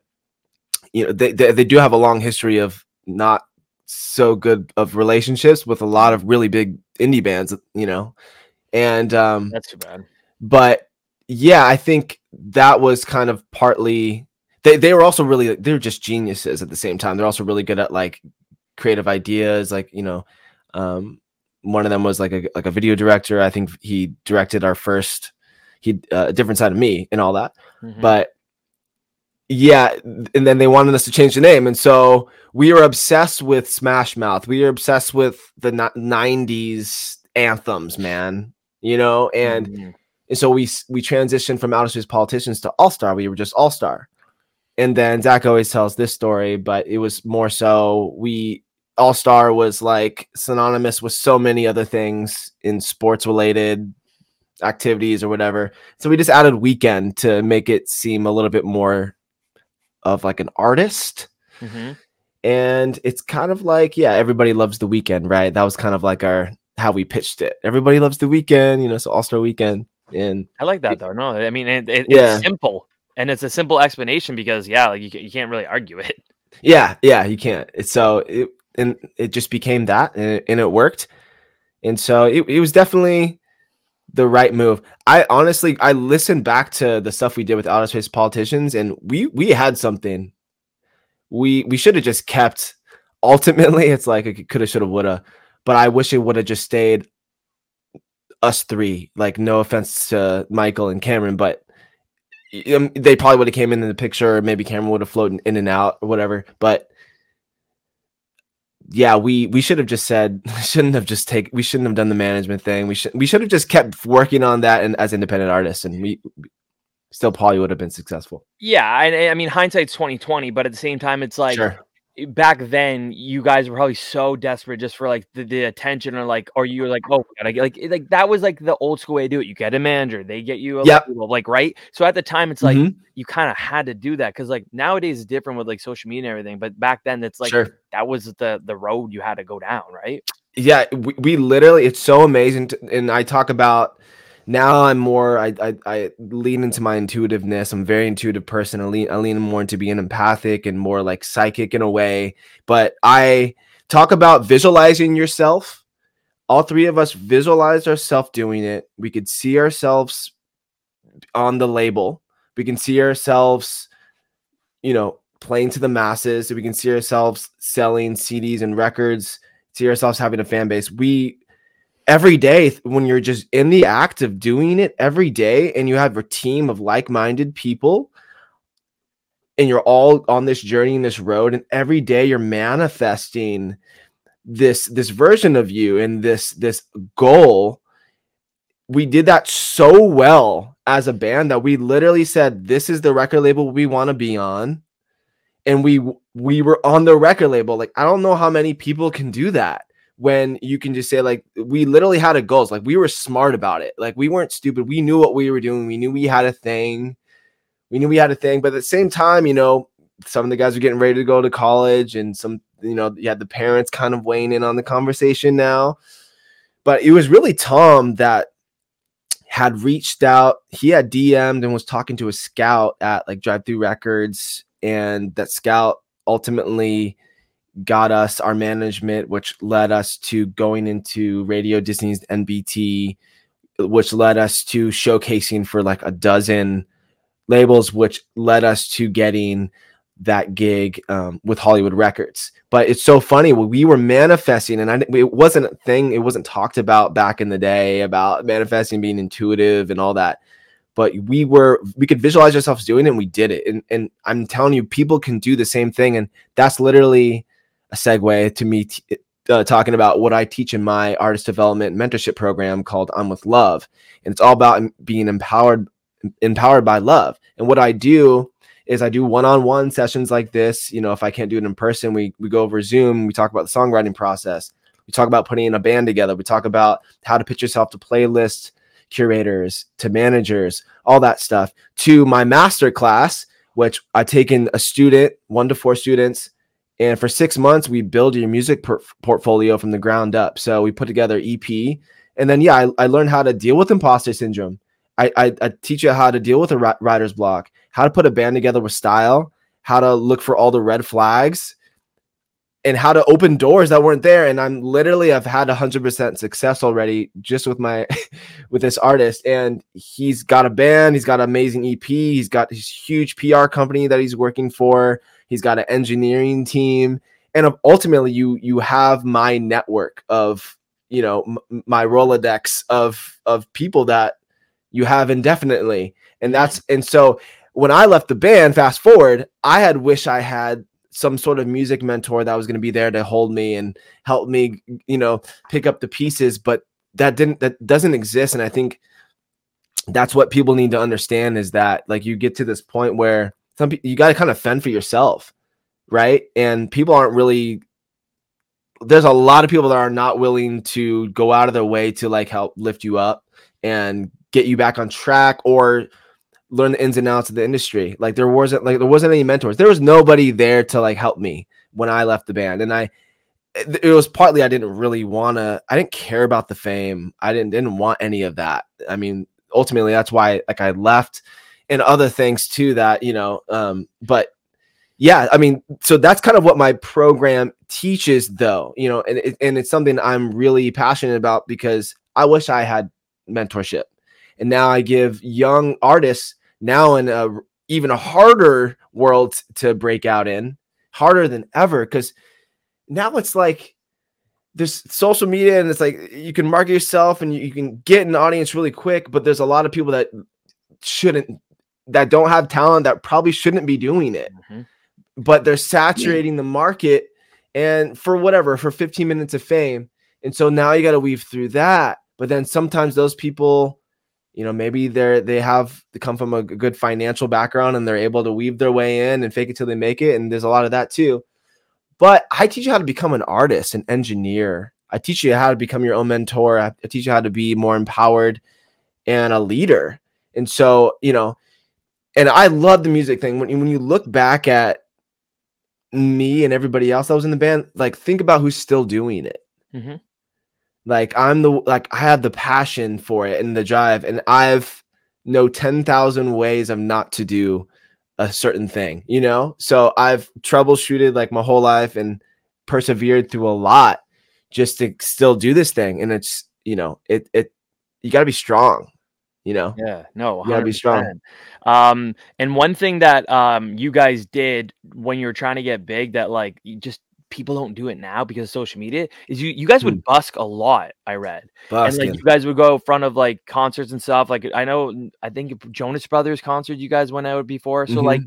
you know they, they they do have a long history of not so good of relationships with a lot of really big indie bands, you know, and um, that's too bad. But yeah, I think that was kind of partly they they were also really they're just geniuses at the same time. They're also really good at like creative ideas, like you know, um, one of them was like a like a video director. I think he directed our first. He uh, a different side of me and all that. Mm-hmm. But yeah. And then they wanted us to change the name. And so we were obsessed with Smash Mouth. We were obsessed with the nineties anthems, man, you know? And, mm-hmm. and so we, we transitioned from Outer Space Politicians to All-Star. We were just All-Star. And then Zach always tells this story, but it was more so we All-Star was like synonymous with so many other things in sports related activities or whatever, so we just added weekend to make it seem a little bit more of like an artist. Mm-hmm. And it's kind of like, yeah, everybody loves the weekend, right? That was kind of like our how we pitched it. Everybody loves the weekend, you know, so All-Star Weekend. And I like that though. No, I mean it, it, yeah. It's simple, and it's a simple explanation because yeah, like you, you can't really argue it. Yeah, yeah, you can't. It's so it and it just became that, and it, and it worked. And so it it was definitely the right move. I honestly, I listened back to the stuff we did with Outer Space Politicians, and we we had something. We we should have just kept. Ultimately, it's like it could have, should have, would have. But I wish it would have just stayed us three. Like, no offense to Michael and Cameron, but um, they probably would have came in the picture. Or maybe Cameron would have floated in and out or whatever. But yeah, we, we should have just said we shouldn't have just take we shouldn't have done the management thing. We should we should have just kept working on that and as independent artists, and we, we still probably would have been successful. Yeah, I, I mean hindsight's twenty twenty, but at the same time, it's like sure. Back then you guys were probably so desperate just for like the, the attention, or like or you were like oh God, like like that was like the old school way to do it. You get a manager, they get you a yep. label, like right. So at the time, it's like mm-hmm. you kind of had to do that because like nowadays it's different with like social media and everything, but back then it's like. Sure. That was the the road you had to go down, right? Yeah, we, we literally, it's so amazing. To, and I talk about now I'm more, I, I I lean into my intuitiveness. I'm a very intuitive person. I lean, I lean more into being empathic and more like psychic in a way. But I talk about visualizing yourself. All three of us visualized ourselves doing it. We could see ourselves on the label. We can see ourselves, you know, playing to the masses, so we can see ourselves selling C Ds and records, see ourselves having a fan base. We every day, when you're just in the act of doing it every day, and you have a team of like-minded people, and you're all on this journey and this road, and every day you're manifesting this this version of you and this this goal. We did that so well as a band that we literally said, this is the record label we want to be on. And we we were on the record label. Like, I don't know how many people can do that when you can just say, like, we literally had a goals. Like, we were smart about it. Like, we weren't stupid. We knew what we were doing. We knew we had a thing. We knew we had a thing. But at the same time, you know, some of the guys were getting ready to go to college. And some, you know, you had the parents kind of weighing in on the conversation now. But it was really Tom that had reached out. He had D M'd and was talking to a scout at, like, Drive Thru Records. And that scout ultimately got us our management, which led us to going into Radio Disney's N B T, which led us to showcasing for like a dozen labels, which led us to getting that gig um, with Hollywood Records. But it's so funny, we were manifesting, and I, it wasn't a thing. It wasn't talked about back in the day about manifesting, being intuitive and all that. But we were, we could visualize ourselves doing it, and we did it. And, and I'm telling you, people can do the same thing. And that's literally a segue to me t- uh, talking about what I teach in my artist development mentorship program called I'm With Love. And it's all about being empowered, empowered by love. And what I do is I do one-on-one sessions like this. You know, if I can't do it in person, we we go over Zoom. We talk about the songwriting process. We talk about putting a band together. We talk about how to pitch yourself to playlists, curators, to managers, all that stuff, to my master class, which I take in a student, one to four students. And for six months, we build your music per- portfolio from the ground up. So we put together E P. And then, yeah, I, I learned how to deal with imposter syndrome. I, I, I teach you how to deal with a ri- writer's block, how to put a band together with style, how to look for all the red flags, and how to open doors that weren't there. And I'm literally, I've had one hundred percent success already just with my, with this artist. And he's got a band, he's got an amazing E P, he's got his huge P R company that he's working for, he's got an engineering team. And ultimately, you you have my network of, you know, m- my Rolodex of of people that you have indefinitely. And that's, and so when I left the band, fast forward, I had wish I had some sort of music mentor that was going to be there to hold me and help me, you know, pick up the pieces, but that didn't, that doesn't exist. And I think that's what people need to understand, is that like you get to this point where some people, you got to kind of fend for yourself. Right. And people aren't really, there's a lot of people that are not willing to go out of their way to like help lift you up and get you back on track or learn the ins and outs of the industry. Like there wasn't like, there wasn't any mentors. There was nobody there to like help me when I left the band. And I, it was partly, I didn't really want to, I didn't care about the fame. I didn't, didn't want any of that. I mean, ultimately that's why like I left, and other things too that, you know, um, but yeah, I mean, so that's kind of what my program teaches though, you know, and it, and it's something I'm really passionate about because I wish I had mentorship. And now I give young artists now in a even a harder world to break out in, harder than ever. Because now it's like there's social media, and it's like you can market yourself and you can get an audience really quick. But there's a lot of people that shouldn't, that don't have talent, that probably shouldn't be doing it. Mm-hmm. But they're saturating yeah. the market, and for whatever, for fifteen minutes of fame. And so now you got to weave through that. But then sometimes those people, you know, maybe they're, they have, they come from a good financial background and they're able to weave their way in and fake it till they make it. And there's a lot of that too. But I teach you how to become an artist, an engineer. I teach you how to become your own mentor. I teach you how to be more empowered and a leader. And so, you know, and I love the music thing. When, when you look back at me and everybody else that was in the band, like think about who's still doing it. Mm-hmm. Like I'm the, like I have the passion for it and the drive, and I've know ten thousand ways of not to do a certain thing, you know? So I've troubleshooted like my whole life and persevered through a lot just to still do this thing. And it's, you know, it, it, you gotta be strong, you know? Yeah, no, one hundred percent. You gotta be strong. Um, and one thing that um you guys did when you were trying to get big that like you just, people don't do it now because of social media, is you, you guys would busk a lot. I read. Busking. And like you guys would go in front of like concerts and stuff. Like I know, I think Jonas Brothers concert, you guys went out before. So mm-hmm. like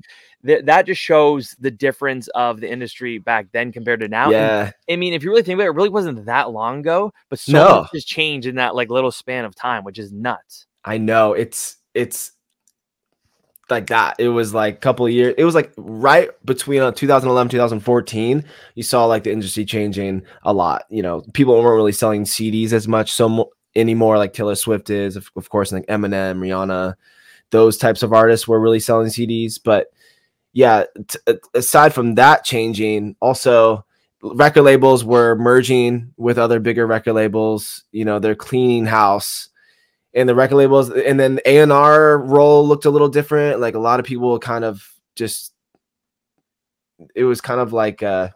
th- that just shows the difference of the industry back then compared to now. Yeah. And, I mean, if you really think about it, it really wasn't that long ago, but so no. much has changed in that like little span of time, which is nuts. I know it's, it's like that. It was like a couple of years. It was like right between uh, two thousand eleven, two thousand fourteen, you saw like the industry changing a lot. You know, people weren't really selling C Ds as much so mo- anymore. Like Taylor Swift is, of, of course, and like Eminem, Rihanna, those types of artists were really selling C Ds. But yeah, t- aside from that changing, also record labels were merging with other bigger record labels. You know, they're cleaning house. And the record labels, and then A and R role looked a little different. Like a lot of people kind of just, it was kind of like uh,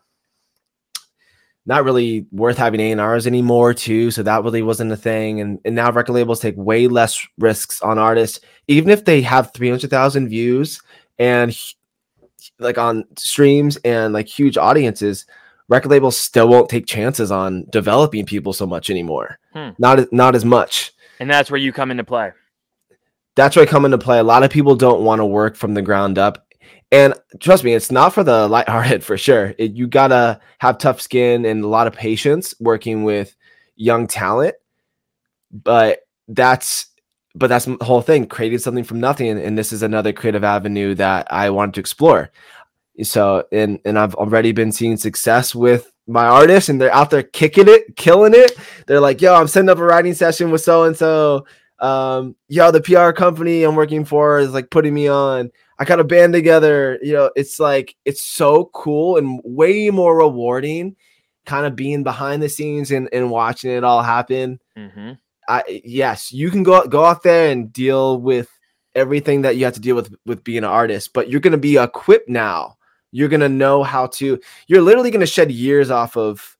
not really worth having A and Rs anymore too. So that really wasn't a thing. And, and now record labels take way less risks on artists, even if they have three hundred thousand views and like on streams and like huge audiences, record labels still won't take chances on developing people so much anymore. Hmm. Not, not as much. And that's where you come into play. That's where I come into play. A lot of people don't want to work from the ground up. And trust me, it's not for the lighthearted for sure. It, you got to have tough skin and a lot of patience working with young talent. But that's, but that's the whole thing, creating something from nothing. And, and this is another creative avenue that I wanted to explore. So, and, and I've already been seeing success with my artists, and they're out there kicking it, killing it. They're like, yo, I'm setting up a writing session with so-and-so. Um, yo, the P R company I'm working for is like putting me on. I got a band together. You know, it's like, it's so cool and way more rewarding kind of being behind the scenes and, and watching it all happen. Mm-hmm. I, yes, you can go, go out there and deal with everything that you have to deal with, with being an artist, but you're going to be equipped now. You're going to know how to, you're literally going to shed years off of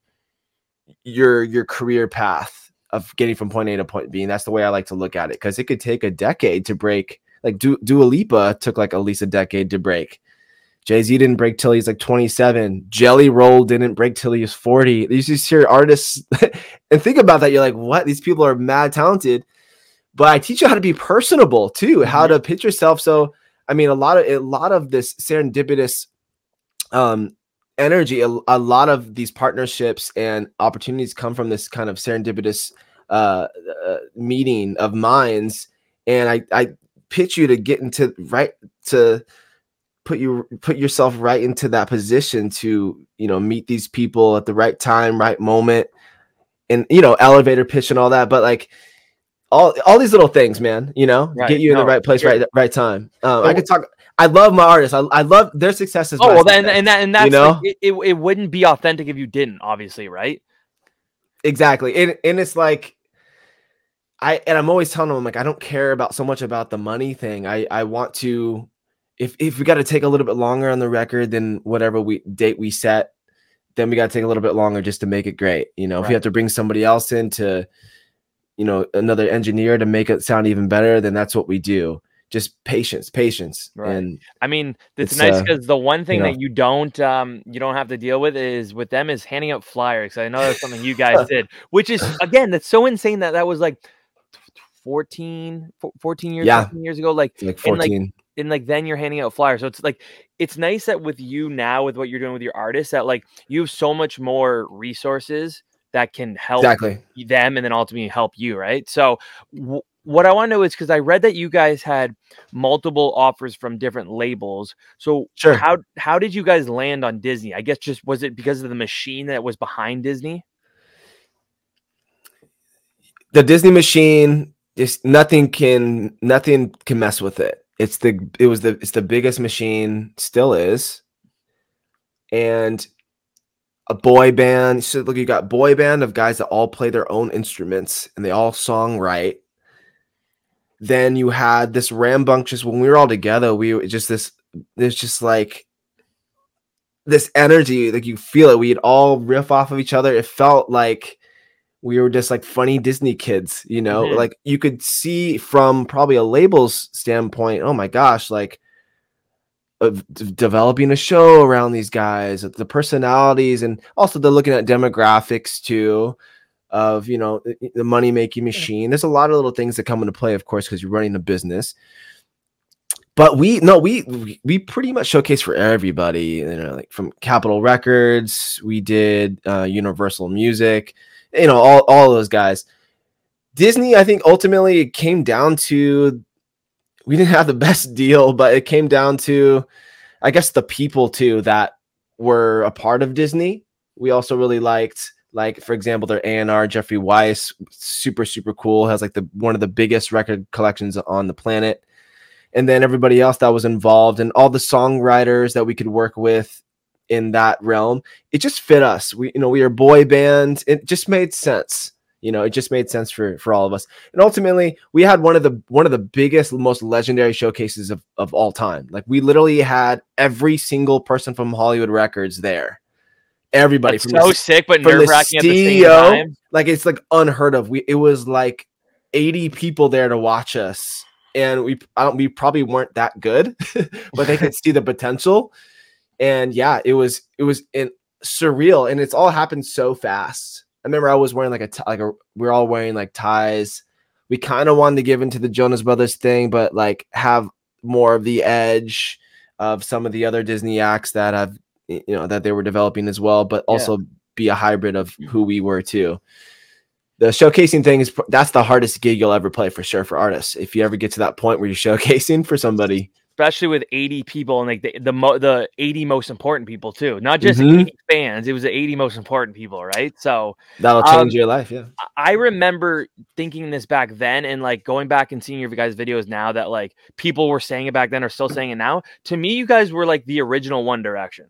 your, your career path of getting from point A to point B. And that's the way I like to look at it. Cause it could take a decade to break. Like du- Dua Lipa took like at least a decade to break. Jay-Z didn't break till he's like twenty-seven. Jelly Roll didn't break till he was forty. You just hear artists and think about that. You're like, what? These people are mad talented. But I teach you how to be personable too, mm-hmm. how to pitch yourself. So, I mean, a lot of, a lot of this serendipitous um, energy, a, a lot of these partnerships and opportunities come from this kind of serendipitous uh, uh, meeting of minds. And I, I pitch you to get into right to put you, put yourself right into that position to, you know, meet these people at the right time, right moment, and, you know, elevator pitch and all that. But like, All, all these little things, man, you know, right. get you in no, the right place, right, right time. Um, I could talk. I love my artists. I, I love their successes. Oh, well, then, and that, and that's, you know? Like, it, it wouldn't be authentic if you didn't, obviously. Right. Exactly. And, and it's like, I, and I'm always telling them, I'm like, I don't care about so much about the money thing. I, I want to, if, if we got to take a little bit longer on the record than whatever we date we set, then we got to take a little bit longer just to make it great. You know, right. if you have to bring somebody else in to, you know, another engineer to make it sound even better, then that's what we do. Just patience, patience. Right. And I mean, it's, it's nice because uh, the one thing you know, that you don't, um, you don't have to deal with is with them is handing out flyers. I know that's something you guys did, which is, again, that's so insane that that was like fourteen, fourteen years, yeah. years ago. Like, like fourteen. And like, and like, then you're handing out flyers. So it's like, it's nice that with you now, with what you're doing with your artists, that like you have so much more resources that can help exactly. them and then ultimately help you, right? So w- what I want to know is, because I read that you guys had multiple offers from different labels. So sure. how how did you guys land on Disney? I guess just, was it because of the machine that was behind Disney? The Disney machine, is nothing can nothing can mess with it. It's the it was the it's the biggest machine, still is. And a boy band. So look, you got boy band of guys that all play their own instruments and they all songwrite. Then you had this rambunctious, when we were all together, we were just this, there's just like this energy, like you feel it. We'd all riff off of each other. It felt like we were just like funny Disney kids, you know, mm-hmm. like you could see from probably a label's standpoint, oh my gosh, like, of developing a show around these guys, the personalities, and also they're looking at demographics too of, you know, the money making machine. There's a lot of little things that come into play, of course, because you're running a business. But we no we we pretty much showcase for everybody, you know, like from Capitol Records, we did uh, Universal Music, you know, all all those guys. Disney, I think ultimately it came down to, we didn't have the best deal, but it came down to, I guess, the people too that were a part of Disney. We also really liked, like, for example, their A and R, Jeffrey Weiss, super, super cool. Has like the one of the biggest record collections on the planet. And then everybody else that was involved and all the songwriters that we could work with in that realm. It just fit us. We, you know, we are boy bands. It just made sense. You know, it just made sense for, for all of us. And ultimately, we had one of the one of the biggest, most legendary showcases of, of all time. Like, we literally had every single person from Hollywood Records there. Everybody. That's from so the, sick, but nerve-wracking at the same time. Like, it's, like, unheard of. We It was, like, eighty people there to watch us. And we I don't, we probably weren't that good, but they could see the potential. And yeah, it was it was in, surreal, and it's all happened so fast. I remember I was wearing like a t- like a we were all wearing like ties. We kind of wanted to give into the Jonas Brothers thing, but like have more of the edge of some of the other Disney acts that have, you know, that they were developing as well, but also yeah. be a hybrid of who we were too. The showcasing thing is that's the hardest gig you'll ever play for sure for artists. If you ever get to that point where you're showcasing for somebody, especially with eighty people and like the the, mo- the eighty most important people too, not just mm-hmm. eighty fans. It was the eighty most important people, right? So that'll change um, your life. Yeah, I remember thinking this back then, and like going back and seeing your guys' videos now that like people were saying it back then are still saying it now. To me, you guys were like the original One Direction.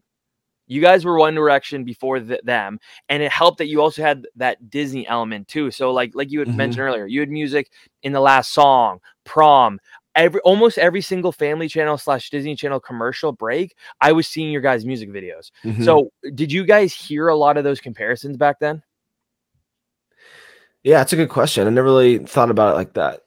You guys were One Direction before th- them, and it helped that you also had that Disney element too. So like like you had mm-hmm. mentioned earlier, you had music in the last song, Prom. Every almost every single Family Channel slash Disney Channel commercial break, I was seeing your guys' music videos. Mm-hmm. So did you guys hear a lot of those comparisons back then? Yeah, it's a good question. I never really thought about it like that.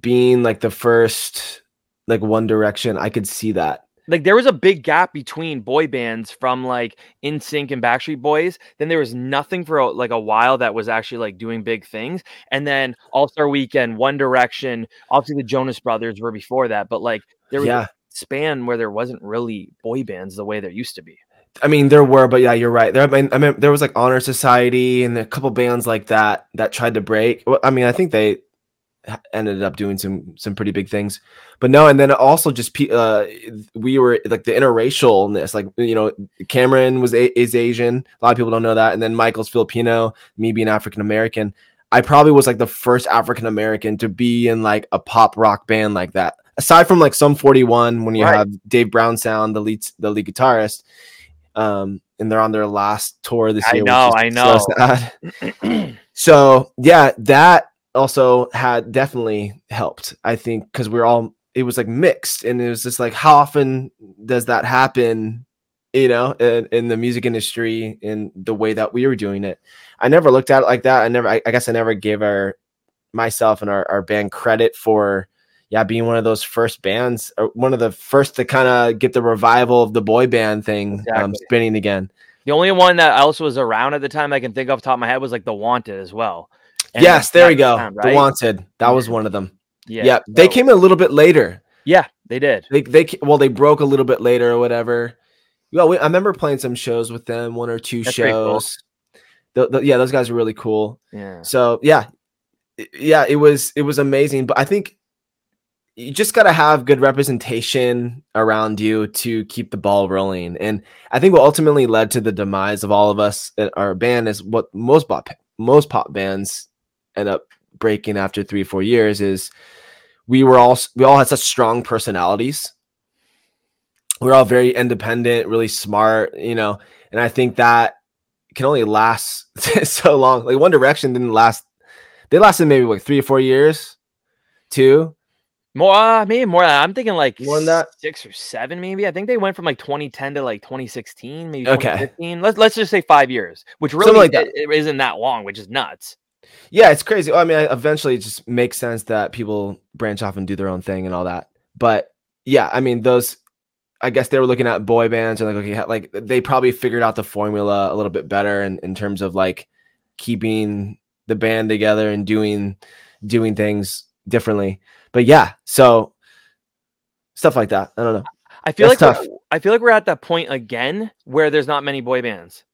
Being like the first, like One Direction, I could see that. Like there was a big gap between boy bands from like N Sync and Backstreet Boys. Then there was nothing for a, like a while that was actually like doing big things. And then All-Star Weekend, One Direction, obviously the Jonas Brothers were before that, but like there was yeah. a span where there wasn't really boy bands the way there used to be. I mean, there were, but yeah, you're right. There, I mean, I mean there was like Honor Society and a couple bands like that that tried to break. Well, I mean, I think they ended up doing some some pretty big things, but no. And then also just uh we were like the interracialness, like, you know, Cameron was a- is Asian, a lot of people don't know that, and then Michael's Filipino, me being African American. I probably was like the first African American to be in like a pop rock band like that, aside from like Sum forty-one when you right. have Dave Brownsound, the lead the lead guitarist, um and they're on their last tour this I year know, I know I so know so yeah, that also had definitely helped, I think, because we're all, it was like mixed, and it was just like, how often does that happen, you know, in, in the music industry, in the way that we were doing it? I never looked at it like that. I never, I, I guess I never gave our, myself and our, our band credit for, yeah, being one of those first bands, or one of the first to kind of get the revival of the boy band thing exactly. um, spinning again. The only one that else was around at the time I can think off the top of my head was like The Wanted as well. And yes, there we go. Time, right? The Wanted. That was one of them. Yeah. yeah. They so. came a little bit later. Yeah, they did. They they well, they broke a little bit later or whatever. Well, we, I remember playing some shows with them, one or two That's shows. Cool. The, the, yeah, those guys were really cool. Yeah. So yeah, yeah, it was it was amazing. But I think you just gotta have good representation around you to keep the ball rolling. And I think what ultimately led to the demise of all of us in our band is what most pop most pop bands end up breaking after three or four years is we were all we all had such strong personalities. We're all very independent, really smart, you know, and I think that can only last so long. Like One Direction didn't last; they lasted maybe like three or four years, two, more, uh, maybe more. I'm thinking like more than that, six or seven, maybe. I think they went from like twenty ten to like twenty sixteen, maybe twenty fifteen. Okay. Let's let's just say five years, which really like that. It isn't that long, which is nuts. Yeah, it's crazy. I mean, eventually it just makes sense that people branch off and do their own thing and all that. But yeah, I mean, those, I guess they were looking at boy bands and like, okay, like they probably figured out the formula a little bit better in, in terms of like keeping the band together and doing, doing things differently. But yeah, so stuff like that. I don't know. I feel That's like, tough. I feel like we're at that point again where there's not many boy bands.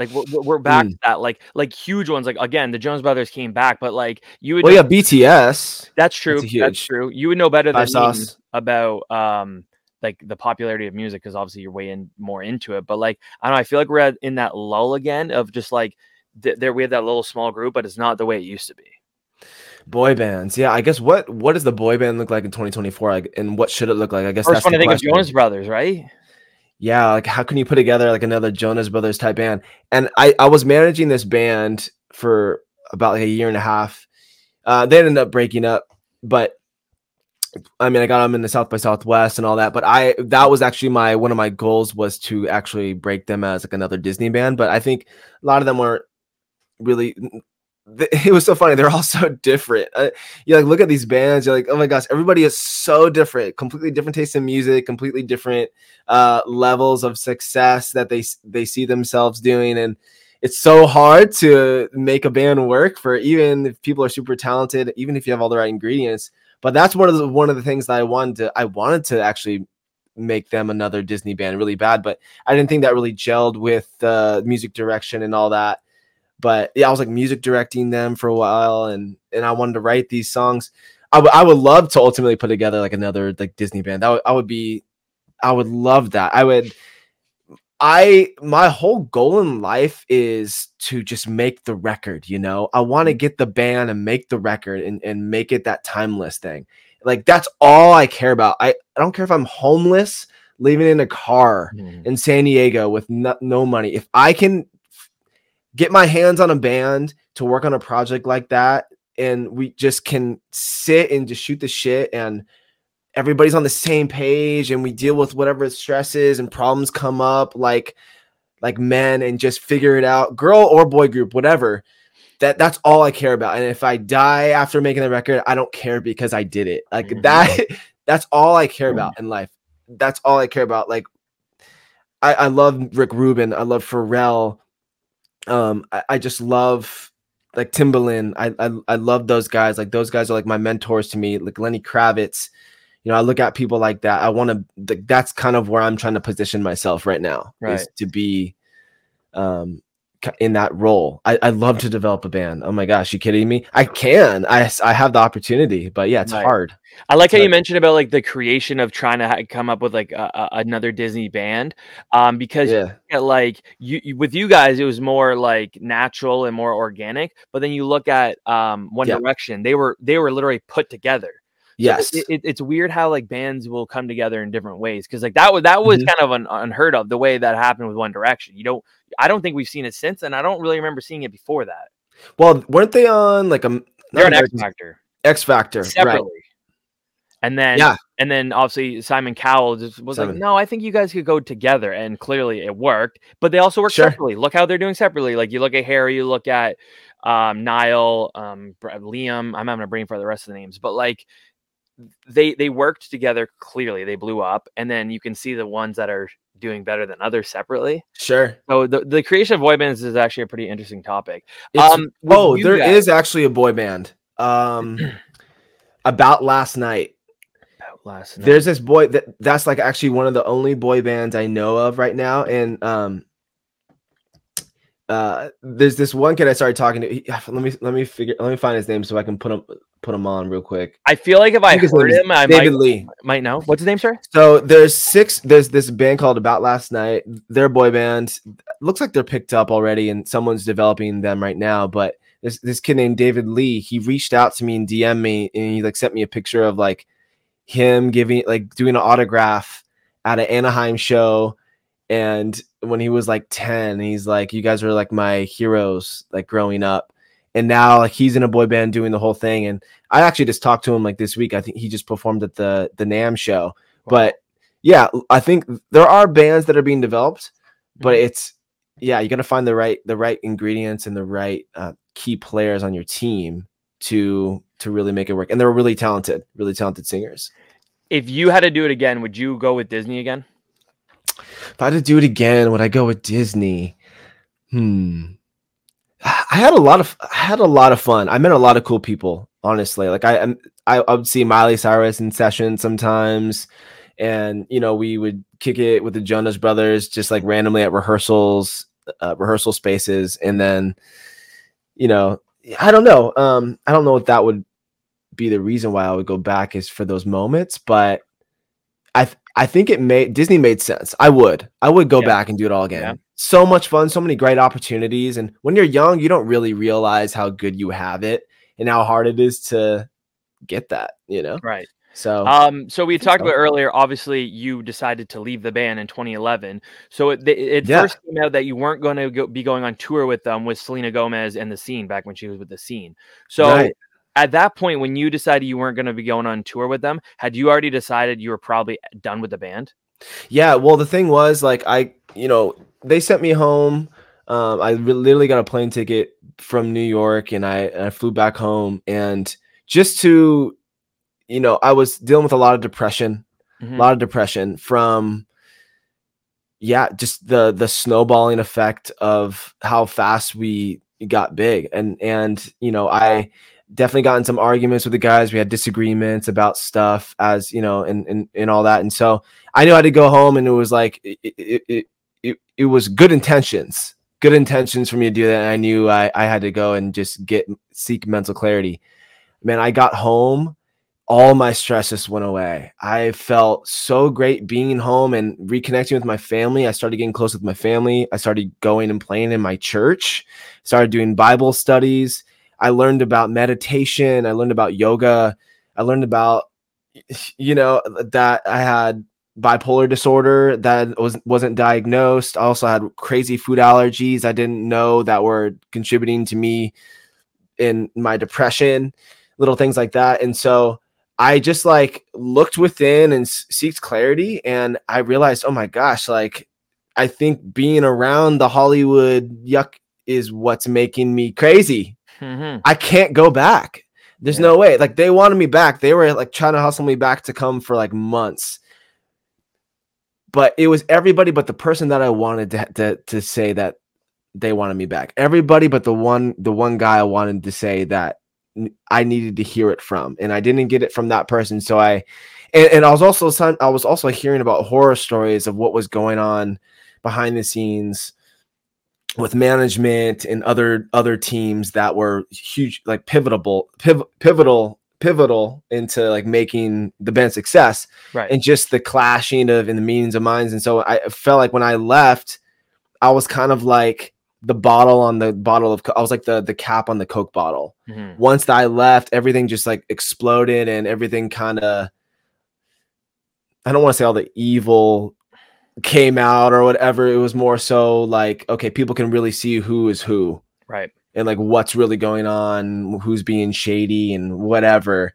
Like we're back mm. to that, like like huge ones. Like again, the Jonas Brothers came back, but like you would. Well, know, yeah, B T S. That's true. That's, huge, that's true. You would know better than me about um like the popularity of music because obviously you're way in more into it. But like I don't know, I feel like we're in that lull again of just like th- there we had that little small group, but it's not the way it used to be. Boy bands, yeah. I guess what what does the boy band look like in twenty twenty-four, like, and what should it look like? I guess first that's one the I think question. Of Jonas Brothers, right? Yeah, like how can you put together like another Jonas Brothers type band? And I, I was managing this band for about like a year and a half. Uh, they ended up breaking up, but I mean, I got them in the South by Southwest and all that. But I that was actually my one of my goals was to actually break them as like another Disney band. But I think a lot of them weren't really it was so funny. They're all so different. Uh, you like look at these bands. You're like, oh my gosh, everybody is so different. Completely different tastes in music. Completely different uh, levels of success that they they see themselves doing. And it's so hard to make a band work for, even if people are super talented, even if you have all the right ingredients. But that's one of the one of the things that I wanted to I wanted to actually make them another Disney band really bad. But I didn't think that really gelled with the uh, music direction and all that. But yeah, I was like music directing them for a while, and and I wanted to write these songs. I, w- I would love to ultimately put together like another like Disney band. That w- I would be, I would love that. I would, I my whole goal in life is to just make the record. You know, I want to get the band and make the record and and make it that timeless thing. Like that's all I care about. I, I don't care if I'm homeless, living in a car mm. in San Diego with no, no money. If I can get my hands on a band to work on a project like that, and we just can sit and just shoot the shit, and everybody's on the same page, and we deal with whatever stresses and problems come up like like men, and just figure it out, girl or boy group, whatever. That that's all I care about. And if I die after making the record, I don't care because I did it. Like mm-hmm. that that's all I care about in life. That's all I care about. Like I, I love Rick Rubin, I love Pharrell. Um, I, I just love like Timbaland. I, I I love those guys. Like those guys are like my mentors to me. Like Lenny Kravitz, you know. I look at people like that. I want to. Like, that's kind of where I'm trying to position myself right now. Right. Is to be, um, in that role. I I love to develop a band. Oh my gosh, you kidding me? I can. I I have the opportunity, but yeah, it's right. hard. I like how you mentioned about like the creation of trying to ha- come up with like a, a, another Disney band, um, because yeah. at, like you, you with you guys, it was more like natural and more organic. But then you look at um, One yeah. Direction; they were they were literally put together. So yes, it, it, it's weird how like bands will come together in different ways, because like that was that was mm-hmm. kind of un, unheard of, the way that happened with One Direction. You don't, I don't think we've seen it since, and I don't really remember seeing it before that. Well, weren't they on like a? They're an X Factor. X Factor separately. Right. And then, yeah. and then obviously Simon Cowell just was Simon. like, no, I think you guys could go together. And clearly it worked, but they also work sure. separately. Look how they're doing separately. Like you look at Harry, you look at um, Niall, um, Liam. I'm having a brain for the rest of the names, but like they, they worked together. Clearly they blew up. And then you can see the ones that are doing better than others separately. Sure. So the, the creation of boy bands is actually a pretty interesting topic. It's, um, Oh, there guys, is actually a boy band um, about last night. Last night. There's this boy that that's like actually one of the only boy bands I know of right now, and um, uh, there's this one kid I started talking to. He, let me let me figure let me find his name so I can put him put him on real quick. I feel like if I, I heard him, I David might, Lee. might know what's his name, sir. So there's six. There's this band called About Last Night. They're boy band. Looks like they're picked up already, and someone's developing them right now. But this this kid named David Lee, he reached out to me and D M'd me, and he like sent me a picture of like him giving like doing an autograph at an Anaheim show, and when he was like ten, he's like, you guys were like my heroes like growing up, and now like he's in a boy band doing the whole thing. And I actually just talked to him like this week. I think he just performed at the the NAMM show. Wow. But yeah, I think there are bands that are being developed, but it's yeah you got to find the right the right ingredients and the right uh, key players on your team to to really make it work. And they're really talented, really talented singers. If you had to do it again, would you go with Disney again? If I had to do it again, would I go with Disney? Hmm. I had a lot of, I had a lot of fun. I met a lot of cool people, honestly. Like I, I, I would see Miley Cyrus in session sometimes. And, you know, we would kick it with the Jonas Brothers, just like randomly at rehearsals, uh, rehearsal spaces. And then, you know, I don't know. Um, I don't know if that would be the reason why I would go back is for those moments, but I th- I think it made Disney made sense. I would I would go yeah. back and do it all again. Yeah. So much fun, so many great opportunities, and when you're young, you don't really realize how good you have it and how hard it is to get that, you know? Right. So, um, so we talked about earlier. Obviously, you decided to leave the band in twenty eleven. So it, it, it yeah. first came out that you weren't going to go, be going on tour with them with Selena Gomez and The Scene back when she was with The Scene. So right. at that point, when you decided you weren't going to be going on tour with them, had you already decided you were probably done with the band? Yeah. Well, the thing was, like, I, you know, they sent me home. Um, I re- literally got a plane ticket from New York, and I, and I flew back home, and just to, you know, I was dealing with a lot of depression, mm-hmm. a lot of depression from, yeah, just the, the snowballing effect of how fast we got big. And, and, you know, I definitely got in some arguments with the guys. We had disagreements about stuff, as, you know, and, and, and all that. And so I knew I had to go home, and it was like, it, it, it, it, it was good intentions, good intentions for me to do that. And I knew I, I had to go and just get, seek mental clarity. Man, I got home. All my stress just went away. I felt so great being home and reconnecting with my family. I started getting close with my family. I started going and playing in my church, started doing Bible studies. I learned about meditation. I learned about yoga. I learned about, you know, that I had bipolar disorder that was, wasn't diagnosed. I also had crazy food allergies I didn't know that were contributing to me in my depression, little things like that. And so I just like looked within and seeked clarity, and I realized, oh my gosh, like I think being around the Hollywood yuck is what's making me crazy. Mm-hmm. I can't go back. There's yeah. no way. Like they wanted me back. They were like trying to hustle me back to come for like months. But it was everybody but the person that I wanted to to, to say that they wanted me back. Everybody but the one the one guy I wanted to say that I needed to hear it from, and I didn't get it from that person. So I, and, and I was also, I was also hearing about horror stories of what was going on behind the scenes with management and other, other teams that were huge, like pivotal, piv- pivotal, pivotal into like making the band success, right? And just the clashing of, and the meetings of minds. And so I felt like when I left, I was kind of like, the bottle on the bottle of, I was like the, the cap on the Coke bottle. Mm-hmm. Once I left, everything just like exploded, and everything kind of, I don't want to say all the evil came out or whatever. It was more so like, okay, people can really see who is who. Right. And like, what's really going on, who's being shady and whatever.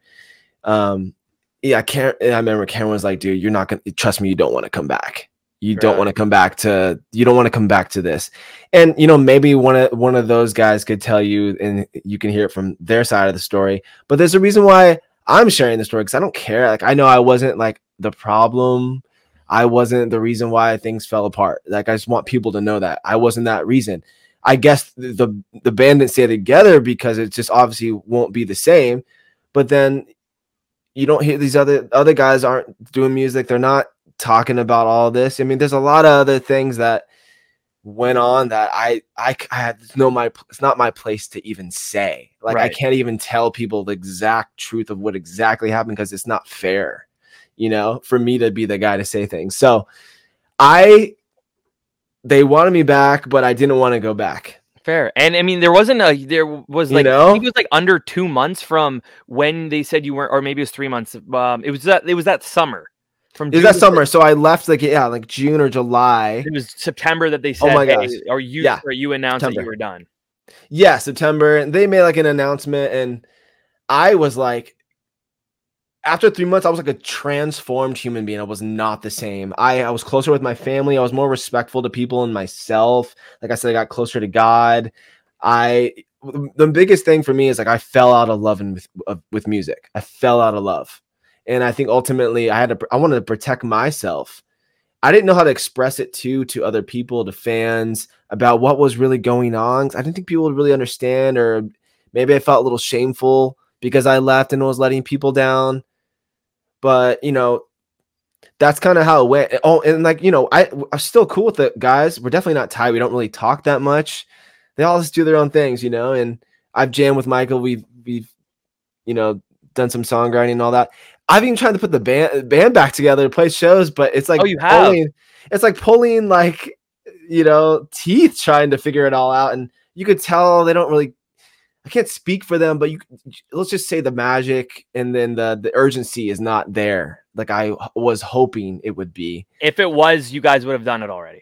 Um, yeah, I can't, I remember Cameron was like, dude, you're not going to trust me. You don't want to come back. You don't right. want to come back to, you don't want to come back to this. And, you know, maybe one of, one of those guys could tell you, and you can hear it from their side of the story, but there's a reason why I'm sharing the story. Cause I don't care. Like, I know I wasn't like the problem. I wasn't the reason why things fell apart. Like, I just want people to know that I wasn't that reason. I guess the, the, the band didn't stay together because it just obviously won't be the same, but then you don't hear these other, other guys aren't doing music. They're not talking about all this. I mean, there's a lot of other things that went on that I, I, I had no, my, it's not my place to even say, like, right. I can't even tell people the exact truth of what exactly happened, because it's not fair, you know, for me to be the guy to say things. So I, they wanted me back, but I didn't want to go back. Fair. And I mean, there wasn't a, there was like, you know? I think it was like under two months from when they said you weren't, or maybe it was three months. Um, it was that, it was that summer. From June is that summer? So I left like yeah, like June or July. It was September that they said, "Oh my gosh, hey, are you yeah. are you announced September. That you were done?" Yeah, September, and they made like an announcement, and I was like, after three months, I was like a transformed human being. I was not the same. I I was closer with my family. I was more respectful to people and myself. Like I said, I got closer to God. I the biggest thing for me is like I fell out of love and with uh, with music. I fell out of love. And I think ultimately I had to, I wanted to protect myself. I didn't know how to express it to, to other people, to fans about what was really going on. I didn't think people would really understand, or maybe I felt a little shameful because I left and was letting people down. But you know, that's kind of how it went. Oh, and like, you know, I, I'm still cool with the guys. We're definitely not tied. We don't really talk that much. They all just do their own things, you know, and I've jammed with Michael. We've, we've, you know, done some songwriting and all that. I've even tried to put the band band back together to play shows, but it's like oh, you have. Pulling, it's like pulling like, you know, teeth trying to figure it all out. And you could tell they don't really, I can't speak for them, but you let's just say the magic and then the, the urgency is not there. Like I was hoping it would be. If it was, you guys would have done it already.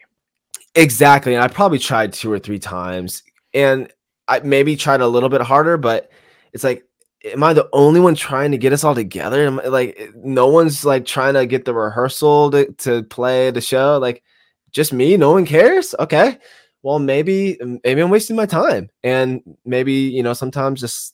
Exactly. And I probably tried two or three times, and I maybe tried a little bit harder, but it's like, am I the only one trying to get us all together? Am I, like no one's like trying to get the rehearsal to, to play the show. Like just me, no one cares. Okay. well, maybe maybe I'm wasting my time. And maybe, you know, sometimes just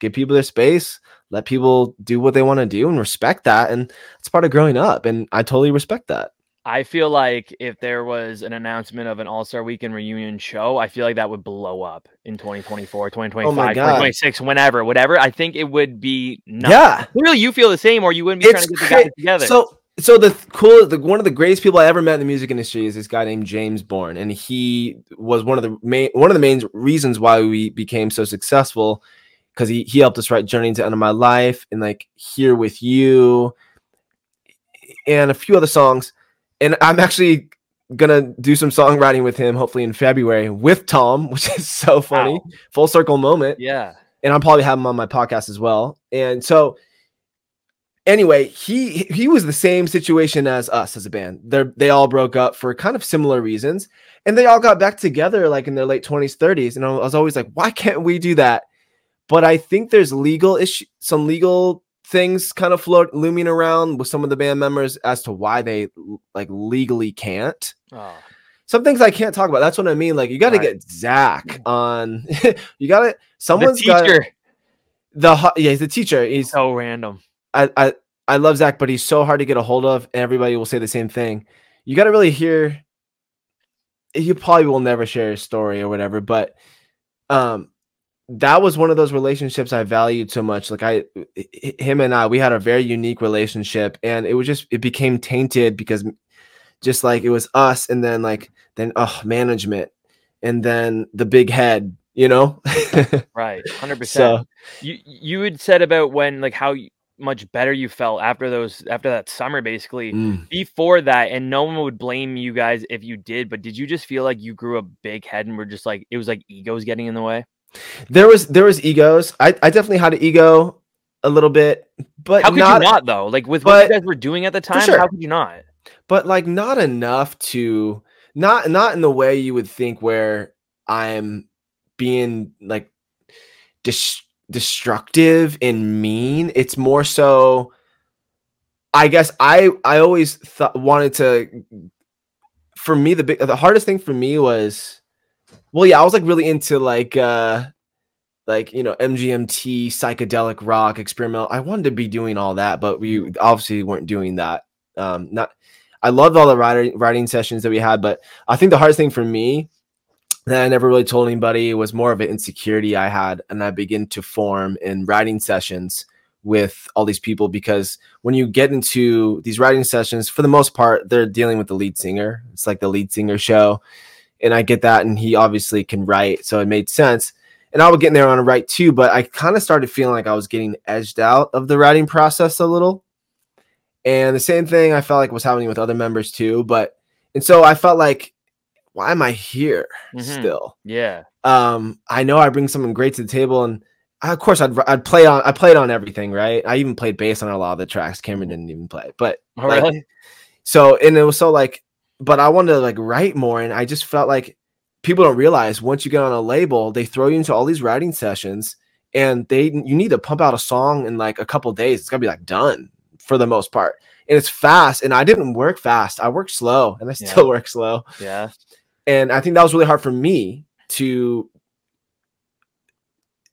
give people their space, let people do what they want to do and respect that. And it's part of growing up. And I totally respect that. I feel like if there was an announcement of an All-Star Weekend reunion show, I feel like that would blow up in twenty twenty-four, twenty twenty-five, oh twenty twenty-six, whenever, whatever. I think it would be nuts. Yeah. Really, you feel the same, or you wouldn't be it's trying to get the guys together. So, so the cool, the one of the greatest people I ever met in the music industry is this guy named James Bourne, and he was one of the main one of the main reasons why we became so successful, because he he helped us write "Journey to End of My Life" and like "Here with You" and a few other songs. And I'm actually gonna do some songwriting with him, hopefully in February, with Tom, which is so funny. Wow. Full circle moment. Yeah. And I'll probably have him on my podcast as well. And so anyway, he he was the same situation as us as a band. They they all broke up for kind of similar reasons. And they all got back together like in their late twenties, thirties. And I was always like, why can't we do that? But I think there's legal issue, some legal things kind of float looming around with some of the band members as to why they like legally can't. Oh. Some things I can't talk about. That's what I mean. Like you got to get Zach on. You got it. Someone's got the yeah. He's the teacher. He's so random. I I I love Zach, but he's so hard to get a hold of, and everybody will say the same thing. You got to really hear. You probably will never share his story or whatever, but um. that was one of those relationships I valued so much. Like I, him and I, we had a very unique relationship, and it was just, it became tainted because just like it was us. And then like, then, oh, management. And then the big head, you know? Right. one hundred percent. So, you, you had said about when, like how much better you felt after those, after that summer, basically mm. before that. And no one would blame you guys if you did, but did you just feel like you grew a big head and were just like, it was like egos getting in the way? There was there was egos. I, I definitely had an ego a little bit, but how could not, you not though? Like with but, what you guys were doing at the time, sure. How could you not? But like not enough to not not in the way you would think where I'm being like dis- destructive and mean. It's more so. I guess I I always thought wanted to. For me, the big the hardest thing for me was. Well, yeah, I was like really into like, uh, like, you know, M G M T, psychedelic rock, experimental. I wanted to be doing all that, but we obviously weren't doing that. Um, not, I loved all the writing, writing sessions that we had, but I think the hardest thing for me that I never really told anybody was more of an insecurity I had. And I began to form in writing sessions with all these people, because when you get into these writing sessions, for the most part, they're dealing with the lead singer. It's like the lead singer show. And I get that, and he obviously can write, so it made sense. And I would get in there on a write too, but I kind of started feeling like I was getting edged out of the writing process a little. And the same thing I felt like was happening with other members too. But and so I felt like, why am I here mm-hmm. still? Yeah. Um, I know I bring something great to the table, and I, of course I'd I'd play on I played on everything, right? I even played bass on a lot of the tracks. Cameron didn't even play, but oh, like, really? So and it was so like. But I wanted to like write more. And I just felt like people don't realize once you get on a label, they throw you into all these writing sessions and they, you need to pump out a song in like a couple of days. It's gotta be like done for the most part. And it's fast. And I didn't work fast. I worked slow, and I yeah. still work slow. Yeah. And I think that was really hard for me to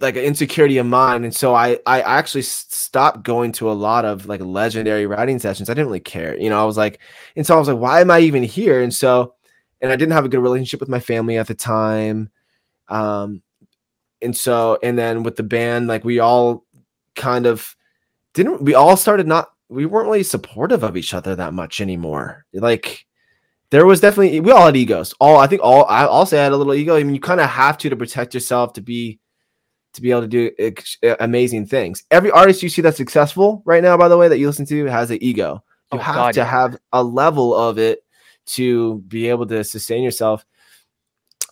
like an insecurity of mine. And so I, I actually stopped going to a lot of like legendary writing sessions. I didn't really care. You know, I was like, and so I was like, why am I even here? And so, and I didn't have a good relationship with my family at the time. Um, and so, and then with the band, like we all kind of didn't, we all started not, we weren't really supportive of each other that much anymore. Like there was definitely, we all had egos. All, I think all, I also had a little ego. I mean, you kind of have to, to protect yourself, to be, to be able to do ex- amazing things. Every artist you see that's successful right now, by the way, that you listen to has an ego. You oh, have God, to yeah. have a level of it to be able to sustain yourself.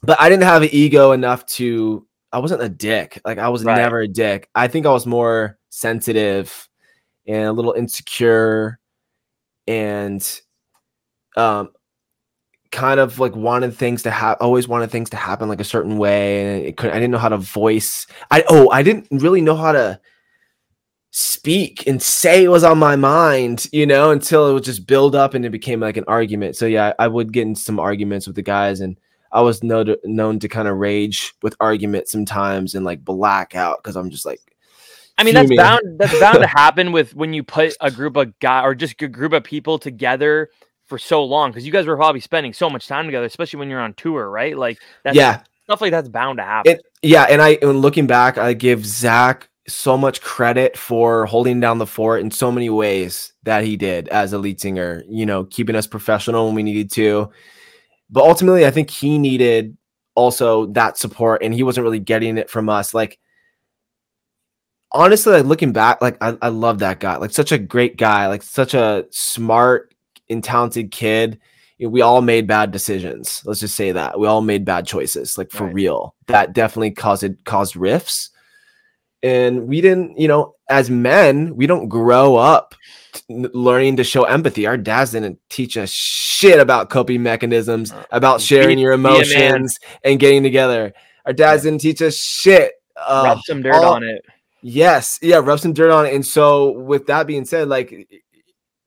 But I didn't have an ego enough to, I wasn't a dick. Like I was right. never a dick. I think I was more sensitive and a little insecure and um, kind of like wanted things to have always wanted things to happen like a certain way. And it couldn't, I didn't know how to voice. I, Oh, I didn't really know how to speak and say what was on my mind, you know, until it would just build up and it became like an argument. So yeah, I would get in some arguments with the guys, and I was known to, known to kind of rage with arguments sometimes and like black out because I'm just like, I mean, that's bound, that's bound to happen with when you put a group of guys or just a group of people together for so long, because you guys were probably spending so much time together, especially when you're on tour, right? Like, that's, yeah, stuff like that's bound to happen. It, yeah, and I, and looking back, I give Zach so much credit for holding down the fort in so many ways that he did as a lead singer, you know, keeping us professional when we needed to. But ultimately, I think he needed also that support, and he wasn't really getting it from us. Like, honestly, like looking back, like I, I love that guy, like such a great guy, like such a smart and talented kid. You know, we all made bad decisions. Let's just say that we all made bad choices, like for right. real. That definitely caused caused rifts. And we didn't, you know, as men, we don't grow up t- learning to show empathy. Our dads didn't teach us shit about coping mechanisms, about sharing your emotions yeah, and getting together. Our dads yeah. didn't teach us shit. Uh, rub some dirt all- on it. Yes. Yeah. Rub some dirt on it. And so with that being said, like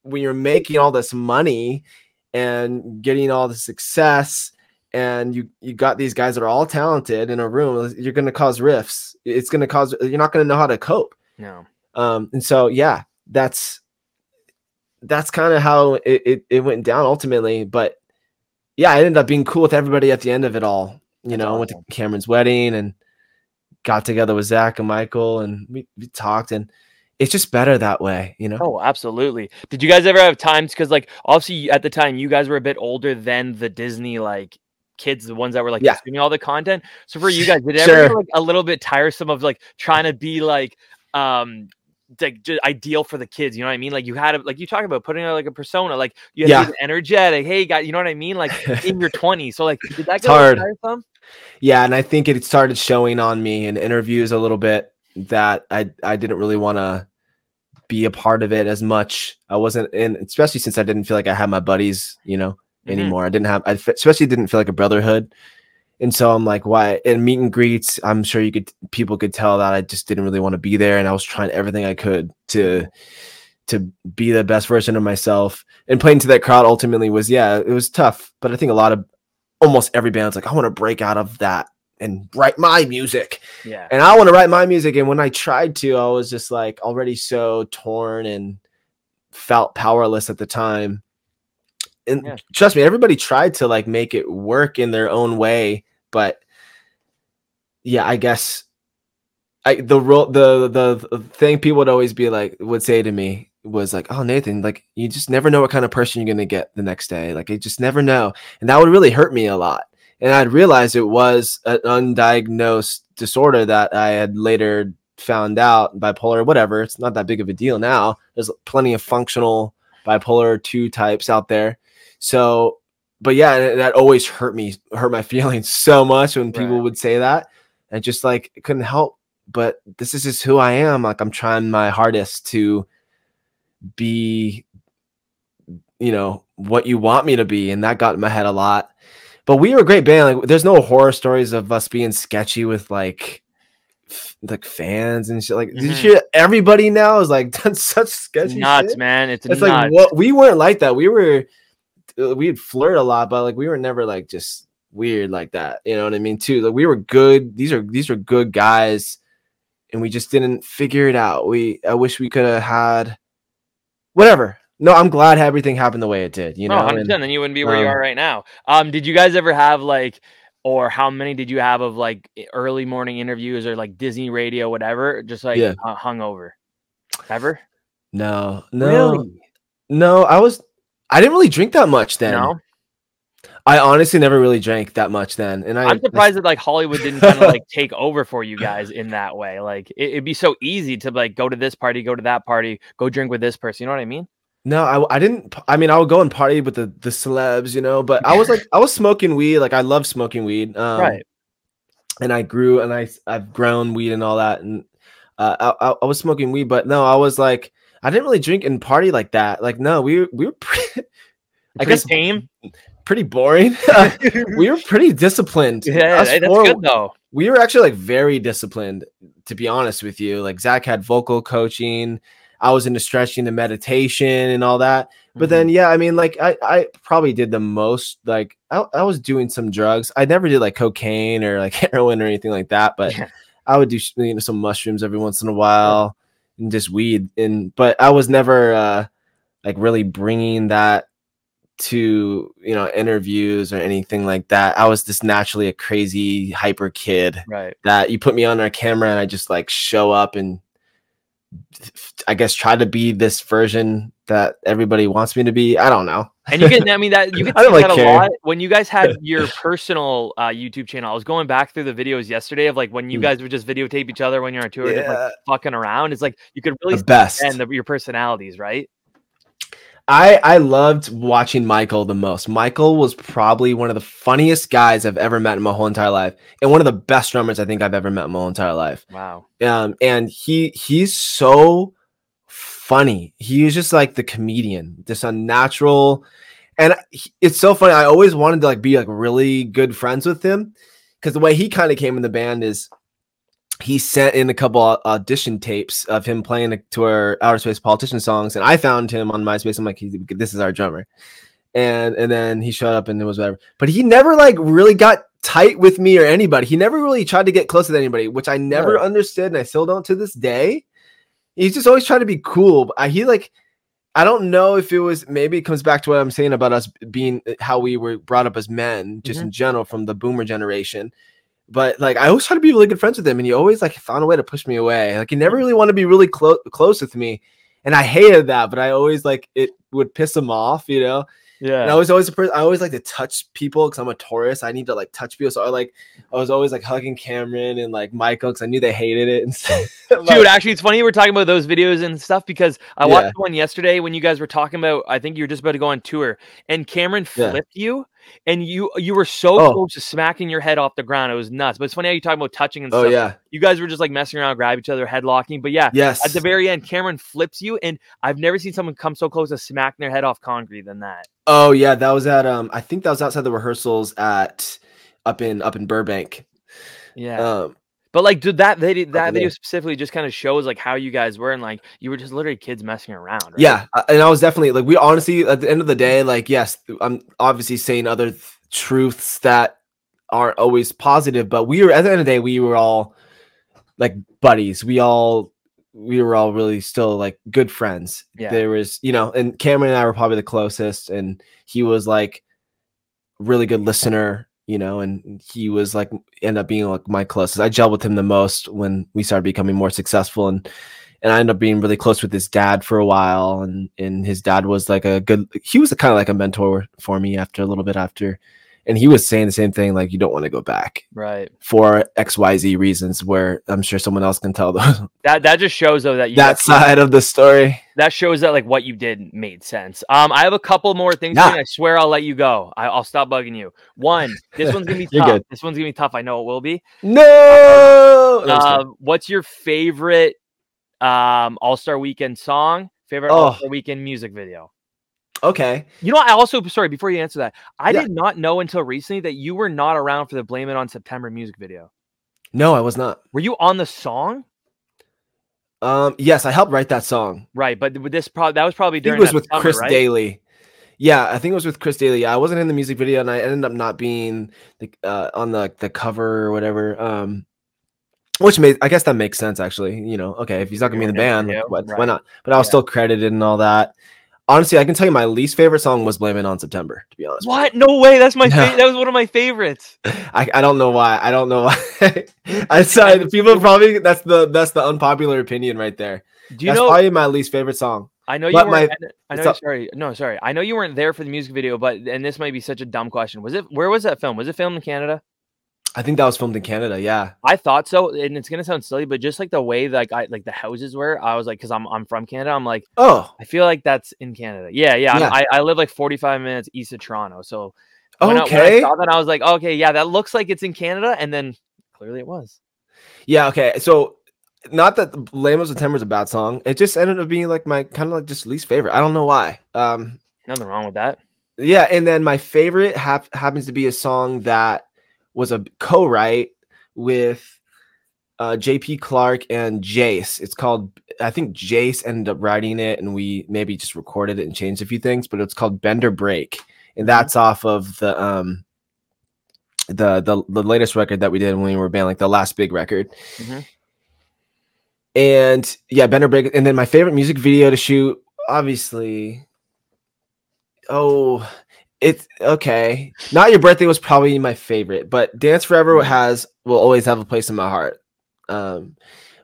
when you're making all this money and getting all the success, and you, you got these guys that are all talented in a room, you're going to cause rifts. It's going to cause, you're not going to know how to cope. No. Um, and so, yeah, that's, that's kind of how it, it, it went down ultimately. But yeah, I ended up being cool with everybody at the end of it all. You that's know, awesome. I went to Cameron's wedding and got together with Zach and Michael, and we, we talked, and it's just better that way, you know? Oh, absolutely. Did you guys ever have times? Cause like, obviously at the time you guys were a bit older than the Disney, like, kids, the ones that were like yeah. consuming all the content. So for you guys, did it sure. ever get like a little bit tiresome of like trying to be like um like just ideal for the kids, you know what I mean? Like you had a, like you talk about putting out like a persona, like you had yeah. to be energetic, hey guys, you know what I mean? Like in your twenties. So like did that get hard? Tiresome? Yeah, and I think it started showing on me in interviews a little bit that I I didn't really want to be a part of it as much. I wasn't, and especially since I didn't feel like I had my buddies, you know, anymore. Mm-hmm. I didn't have, I especially didn't feel like a brotherhood. And so I'm like, why? And meet and greets, I'm sure you could, people could tell that I just didn't really want to be there. And I was trying everything I could to, to be the best version of myself, and playing to that crowd ultimately was, yeah, it was tough. But I think a lot of almost every band's like, I want to break out of that and write my music. Yeah. And I want to write my music. And when I tried to, I was just like already so torn and felt powerless at the time. And yeah. trust me, everybody tried to like make it work in their own way, but yeah, I guess I the role the, the the thing people would always be like would say to me was like, "Oh, Nathan, like you just never know what kind of person you're gonna get the next day. Like you just never know," and that would really hurt me a lot. And I'd realize it was an undiagnosed disorder that I had later found out bipolar, whatever. It's not that big of a deal now. There's plenty of functional bipolar two types out there. So, but yeah, that always hurt me, hurt my feelings so much when people right. would say that. And just like, it couldn't help, but this is just who I am. Like I'm trying my hardest to be, you know, what you want me to be. And that got in my head a lot, but we were a great band. Like there's no horror stories of us being sketchy with like, F- like fans and shit. Like mm-hmm. did you hear everybody now is like done such sketchy nuts shit? Man, it's, it's nuts. Like what we weren't like that. We were we'd flirt a lot, but like we were never like just weird like that, you know what I mean? Too like we were good, these are these are good guys, and we just didn't figure it out. We I wish we could have had whatever. No, I'm glad everything happened the way it did, you know. Oh, and, then you wouldn't be where um, you are right now. Um did you guys ever have like, or how many did you have of like early morning interviews or like Disney radio, whatever, just like yeah. uh, hungover? Ever? No, no, really? no. I was, I didn't really drink that much then. No? I honestly never really drank that much then. And I, I'm surprised I, that like Hollywood didn't kind of like take over for you guys in that way. Like it, it'd be so easy to like go to this party, go to that party, go drink with this person. You know what I mean? No, I, I didn't. I mean, I would go and party with the, the celebs, you know, but I was like, I was smoking weed. Like I love smoking weed. Um, right. And I grew and I, I've grown weed and all that. And uh, I, I was smoking weed, but no, I was like, I didn't really drink and party like that. Like, no, we, we were pretty, I pretty guess, tame. Pretty boring. We were pretty disciplined. Yeah, hey, that's four, good though. We were actually like very disciplined, to be honest with you. Like Zach had vocal coaching. I was into stretching and meditation and all that. But then, yeah, I mean, like, I, I probably did the most, like, I, I was doing some drugs. I never did, like, cocaine or, like, heroin or anything like that. But yeah. I would do, you know, some mushrooms every once in a while and just weed. And But I was never, uh, like, really bringing that to, you know, interviews or anything like that. I was just naturally a crazy, hyper kid. Right. That you put me on our camera and I just, like, show up and I guess try to be this version that everybody wants me to be. I don't know. And you can, I mean, that you can see like that care. a lot when you guys had your personal uh, YouTube channel. I was going back through the videos yesterday of like when you guys would just videotape each other when you're on tour, yeah. just like fucking around. It's like you could really the best and your personalities, right? I I loved watching Michael the most. Michael was probably one of the funniest guys I've ever met in my whole entire life, and one of the best drummers I think I've ever met in my whole entire life. Wow. Um, and he he's so funny. He is just like the comedian, this unnatural, and he, it's so funny. I always wanted to like be like really good friends with him, because the way he kind of came in the band is he sent in a couple audition tapes of him playing a, to our Outer Space Politicians songs. And I found him on MySpace. I'm like, this is our drummer. And and then he showed up and it was whatever. But he never like really got tight with me or anybody. He never really tried to get close with anybody, which I never yeah. understood. And I still don't to this day. He's just always trying to be cool. But I, he like, I don't know if it was, maybe it comes back to what I'm saying about us being, how we were brought up as men, just mm-hmm. in general from the boomer generation. But like I always try to be really good friends with him, and he always like found a way to push me away. Like he never really wanted to be really close close with me, and I hated that. But I always like it would piss him off, you know. Yeah. And I was always a person. I always like to touch people because I'm a Taurus. I need to like touch people. So I like I was always like hugging Cameron and like Michael because I knew they hated it. And stuff. Dude, like, actually, it's funny we're talking about those videos and stuff because I yeah. watched one yesterday when you guys were talking about. I think you were just about to go on tour, and Cameron flipped yeah. you. And you you were so oh. close to smacking your head off the ground. It was nuts. But it's funny how you talk about touching and oh, stuff. Yeah. You guys were just like messing around, grab each other, headlocking. But yeah, yes. at the very end, Cameron flips you. And I've never seen someone come so close to smacking their head off concrete than that. Oh, yeah. That was at um I think that was outside the rehearsals at up in up in Burbank. Yeah. Um But like did that they did that video specifically just kind of shows like how you guys were, and like you were just literally kids messing around. Right? Yeah. And I was definitely like, we honestly at the end of the day, like, yes, I'm obviously saying other th- truths that aren't always positive, but we were at the end of the day, we were all like buddies. We all we were all really still like good friends. Yeah. There was, you know, and Cameron and I were probably the closest, and he was like really good listener. You know, and he was like, end up being like my closest. I gelled with him the most when we started becoming more successful, and and I ended up being really close with his dad for a while, and and his dad was like a good, he was kind of like a mentor for me after a little bit after, and he was saying the same thing, like you don't want to go back, right? For X Y Z reasons, where I'm sure someone else can tell those. That that just shows though that you that side of the story. That shows that like what you did made sense. Um, I have a couple more things. Nah. I swear I'll let you go. I, I'll stop bugging you. One, this one's gonna be tough. Good. This one's gonna be tough. I know it will be. No. Um, uh, what's your favorite um All-Star Weekend song? Favorite oh. All-Star Weekend music video? Okay. You know, I also sorry before you answer that, I yeah. did not know until recently that you were not around for the Blame It on September music video. No, I was not. Were you on the song? Um, yes, I helped write that song. Right, but this probably that was probably during. I think it was with summer, Chris right? Daly. Yeah, I think it was with Chris Daly. I wasn't in the music video, and I ended up not being the, uh, on the the cover or whatever. Um, which made I guess that makes sense actually. You know, okay, if he's not gonna be in the band, video, why, right. why not? But I was yeah. still credited and all that. Honestly, I can tell you my least favorite song was Blame It on September, to be honest. What? No way. That's my favorite. That was one of my favorites. I, I don't know why. I don't know why. I sorry, people probably that's the that's the unpopular opinion right there. Do you that's know, probably my least favorite song. I know you but weren't my, I know you, sorry. No, sorry. I know you weren't there for the music video, but and this might be such a dumb question. Was it where was that film? Was it filmed in Canada? I think that was filmed in Canada. Yeah, I thought so, and it's gonna sound silly, but just like the way like I like the houses were, I was like, because I'm I'm from Canada, I'm like, oh, I feel like that's in Canada. Yeah, yeah. yeah. I, I live like forty-five minutes east of Toronto, so when okay. I, when I saw that, I was like, okay, yeah, that looks like it's in Canada, and then clearly it was. Yeah. Okay. So not that Blame It on September is a bad song. It just ended up being like my kind of like just least favorite. I don't know why. Um, nothing wrong with that. Yeah, and then my favorite ha- happens to be a song that was a co-write with uh, J P Clark and Jace. It's called, I think Jace ended up writing it, and we maybe just recorded it and changed a few things, but it's called Bender Break. And that's off of the um, the, the the latest record that we did when we were a band, like the last big record. Mm-hmm. And yeah, Bender Break. And then my favorite music video to shoot, obviously. Oh, it's okay. Not Your Birthday was probably my favorite, but Dance Forever has will always have a place in my heart. Um,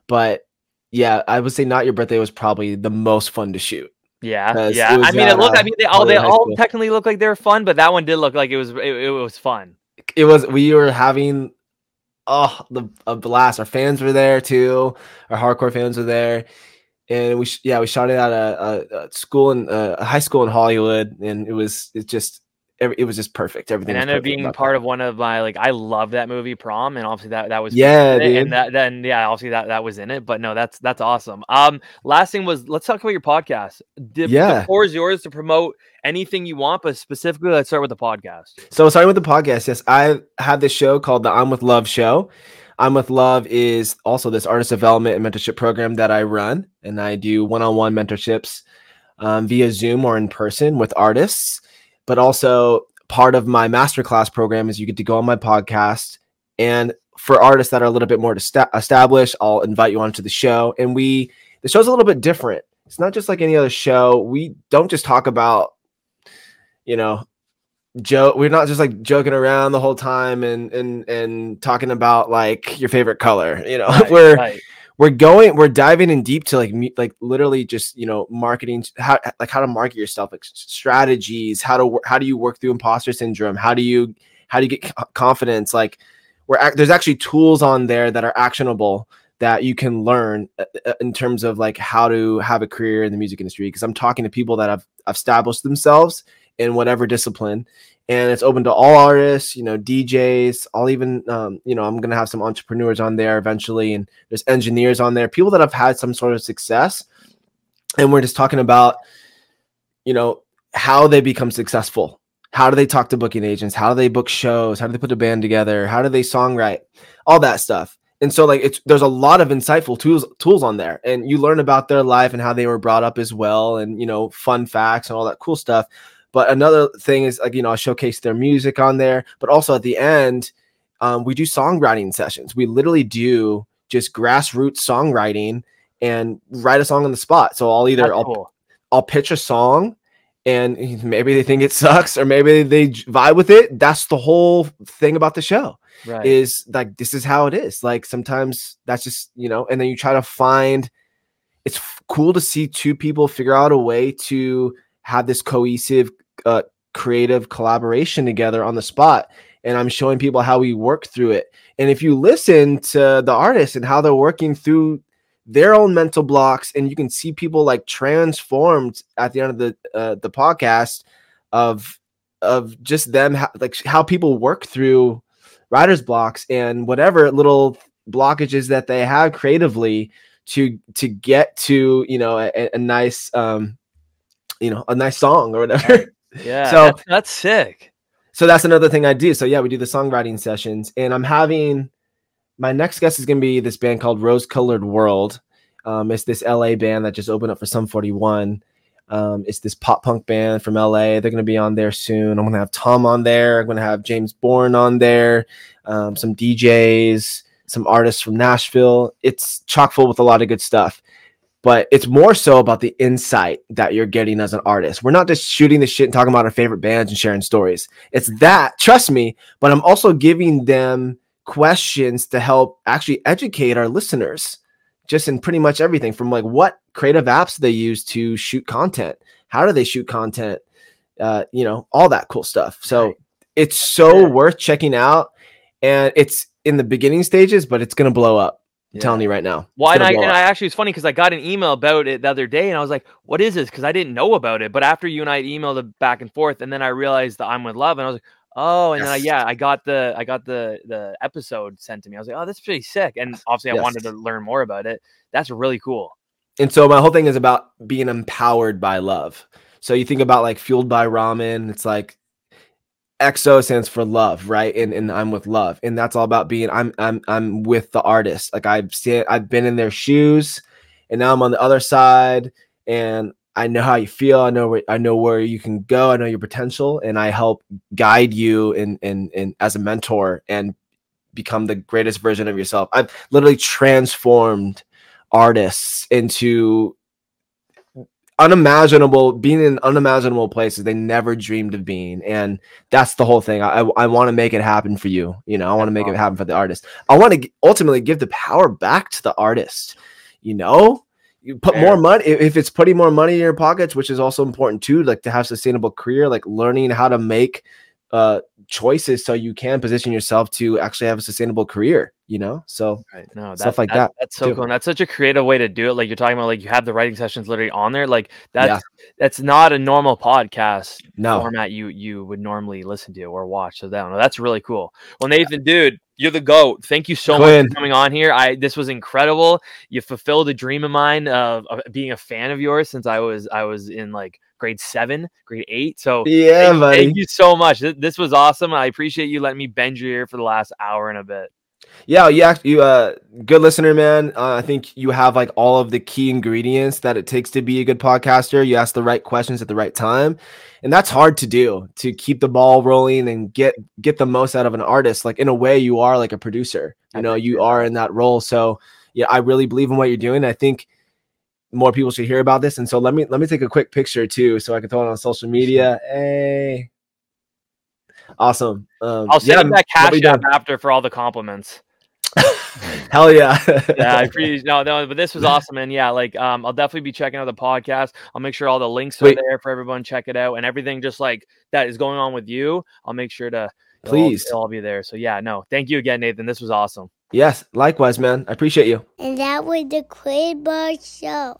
but yeah, I would say Not Your Birthday was probably the most fun to shoot. Yeah, yeah. Was, I mean, uh, it looked. I mean, they all they all technically looked like they were fun, but that one did look like it was. It, it was fun. It was. We were having oh the a blast. Our fans were there too. Our hardcore fans were there, and we yeah we shot it at a, a, a school in uh, a high school in Hollywood, and it was it just it was just perfect. Everything. And ended up being part of one of my like I love that movie Prom, and obviously that that was yeah dude. and that then yeah obviously that that was in it. But no, that's that's awesome. Um, last thing was let's talk about your podcast. The, yeah, the floor is yours to promote anything you want, but specifically let's start with the podcast. So starting with the podcast, yes, I have this show called the I'm With Love Show. I'm With Love is also this artist development and mentorship program that I run, and I do one-on-one mentorships um, via Zoom or in person with artists. But also part of my masterclass program is you get to go on my podcast, and for artists that are a little bit more established, I'll invite you onto the show. And we, the show's a little bit different. It's not just like any other show. We don't just talk about, you know, joke. We're not just like joking around the whole time and, and, and talking about like your favorite color, you know, right, we're, right. We're going, we're diving in deep to like, like literally just, you know, marketing, how, like how to market yourself, like strategies, how to, how do you work through imposter syndrome? How do you, how do you get confidence? Like we're, there's actually tools on there that are actionable that you can learn in terms of like how to have a career in the music industry. Cause I'm talking to people that have established themselves in whatever discipline, and it's open to all artists, you know, D Js, I'll even, um, you know, I'm going to have some entrepreneurs on there eventually. And there's engineers on there, people that have had some sort of success. And we're just talking about, you know, how they become successful. How do they talk to booking agents? How do they book shows? How do they put a band together? How do they songwrite? All that stuff. And so like, it's, there's a lot of insightful tools, tools on there, and you learn about their life and how they were brought up as well. And, you know, fun facts and all that cool stuff. But another thing is like, you know, I showcase their music on there, but also at the end, um, we do songwriting sessions. We literally do just grassroots songwriting and write a song on the spot. So I'll either, I'll, cool. I'll pitch a song and maybe they think it sucks or maybe they vibe with it. That's the whole thing about the show, right? Is like, this is how it is. Like sometimes that's just, you know, and then you try to find, it's f- cool to see two people figure out a way to have this cohesive, uh, creative collaboration together on the spot. And I'm showing people how we work through it. And if you listen to the artists and how they're working through their own mental blocks, and you can see people like transformed at the end of the, uh, the podcast of, of just them, ha- like how people work through writer's blocks and whatever little blockages that they have creatively to, to get to, you know, a, a nice, um, you know, a nice song or whatever. Yeah, so that's, that's sick. So that's another thing I do. So yeah, we do the songwriting sessions, and I'm having my next guest is going to be this band called Rose Colored World. Um, it's this L A band that just opened up for Sum forty-one. Um, it's this pop punk band from L A. They're going to be on there soon. I'm going to have Tom on there. I'm going to have James Bourne on there. Um, some D Js, some artists from Nashville. It's chock full with a lot of good stuff. But it's more so about the insight that you're getting as an artist. We're not just shooting the shit and talking about our favorite bands and sharing stories. It's that, trust me, but I'm also giving them questions to help actually educate our listeners just in pretty much everything from like what creative apps they use to shoot content. How do they shoot content? Uh, you know, all that cool stuff. So right. It's so yeah. worth checking out, and it's in the beginning stages, but it's going to blow up. I'm yeah. telling you right now. Well, and I, and I actually, it's funny because I got an email about it the other day and I was like, what is this? Because I didn't know about it. But after you and I emailed it back and forth, and then I realized that I'm With Love, and I was like, oh, and yes. then I, yeah, I got the I got the the episode sent to me. I was like, oh, that's pretty sick. And obviously yes. I wanted to learn more about it. That's really cool. And so my whole thing is about being empowered by love. So you think about like Fueled by Ramen. It's like X O stands for love, right? And and I'm with love, and that's all about being. I'm I'm I'm with the artist. Like I've stand, I've been in their shoes, and now I'm on the other side, and I know how you feel. I know where I know where you can go. I know your potential, and I help guide you in in in as a mentor and become the greatest version of yourself. I've literally transformed artists into unimaginable being in unimaginable places they never dreamed of being, and that's the whole thing. I I want to make it happen for you. You know, I want to make it happen for the artist. I want to g- ultimately give the power back to the artist. You know, you put Fair. more money if it's putting more money in your pockets, which is also important too. Like to have sustainable career, like learning how to make uh choices so you can position yourself to actually have a sustainable career. You know, so right. no, that, stuff like that, that that's so too. cool. And that's such a creative way to do it. Like you're talking about, like you have the writing sessions literally on there. Like that's, yeah. that's not a normal podcast no. format you, you would normally listen to or watch. So that, that's really cool. Well, Nathan, yeah. dude, you're the GOAT. Thank you so Quinn. much for coming on here. I, this was incredible. You fulfilled a dream of mine of, of being a fan of yours since I was, I was in like grade seven, grade eight. So yeah, thank, buddy. thank you so much. This, this was awesome. I appreciate you letting me bend your ear for the last hour and a bit. Yeah, you act, you uh good listener, man. Uh, I think you have like all of the key ingredients that it takes to be a good podcaster. You ask the right questions at the right time, and that's hard to do, to keep the ball rolling and get get the most out of an artist. Like in a way, you are like a producer. You know, you are in that role. So yeah, I really believe in what you're doing. I think more people should hear about this. And so let me let me take a quick picture too, so I can throw it on social media. Hey. Awesome. Um, I'll send yeah, that cash app after for all the compliments. Hell yeah. yeah, I appreciate no, no, but this was awesome. And yeah, like um, I'll definitely be checking out the podcast. I'll make sure all the links Wait. are there for everyone. Check it out. And everything just like that is going on with you, I'll make sure to please it'll all, it'll all be there. So yeah, no, thank you again, Nathan. This was awesome. Yes, likewise, man. I appreciate you. And that was the Quinn Marr Show.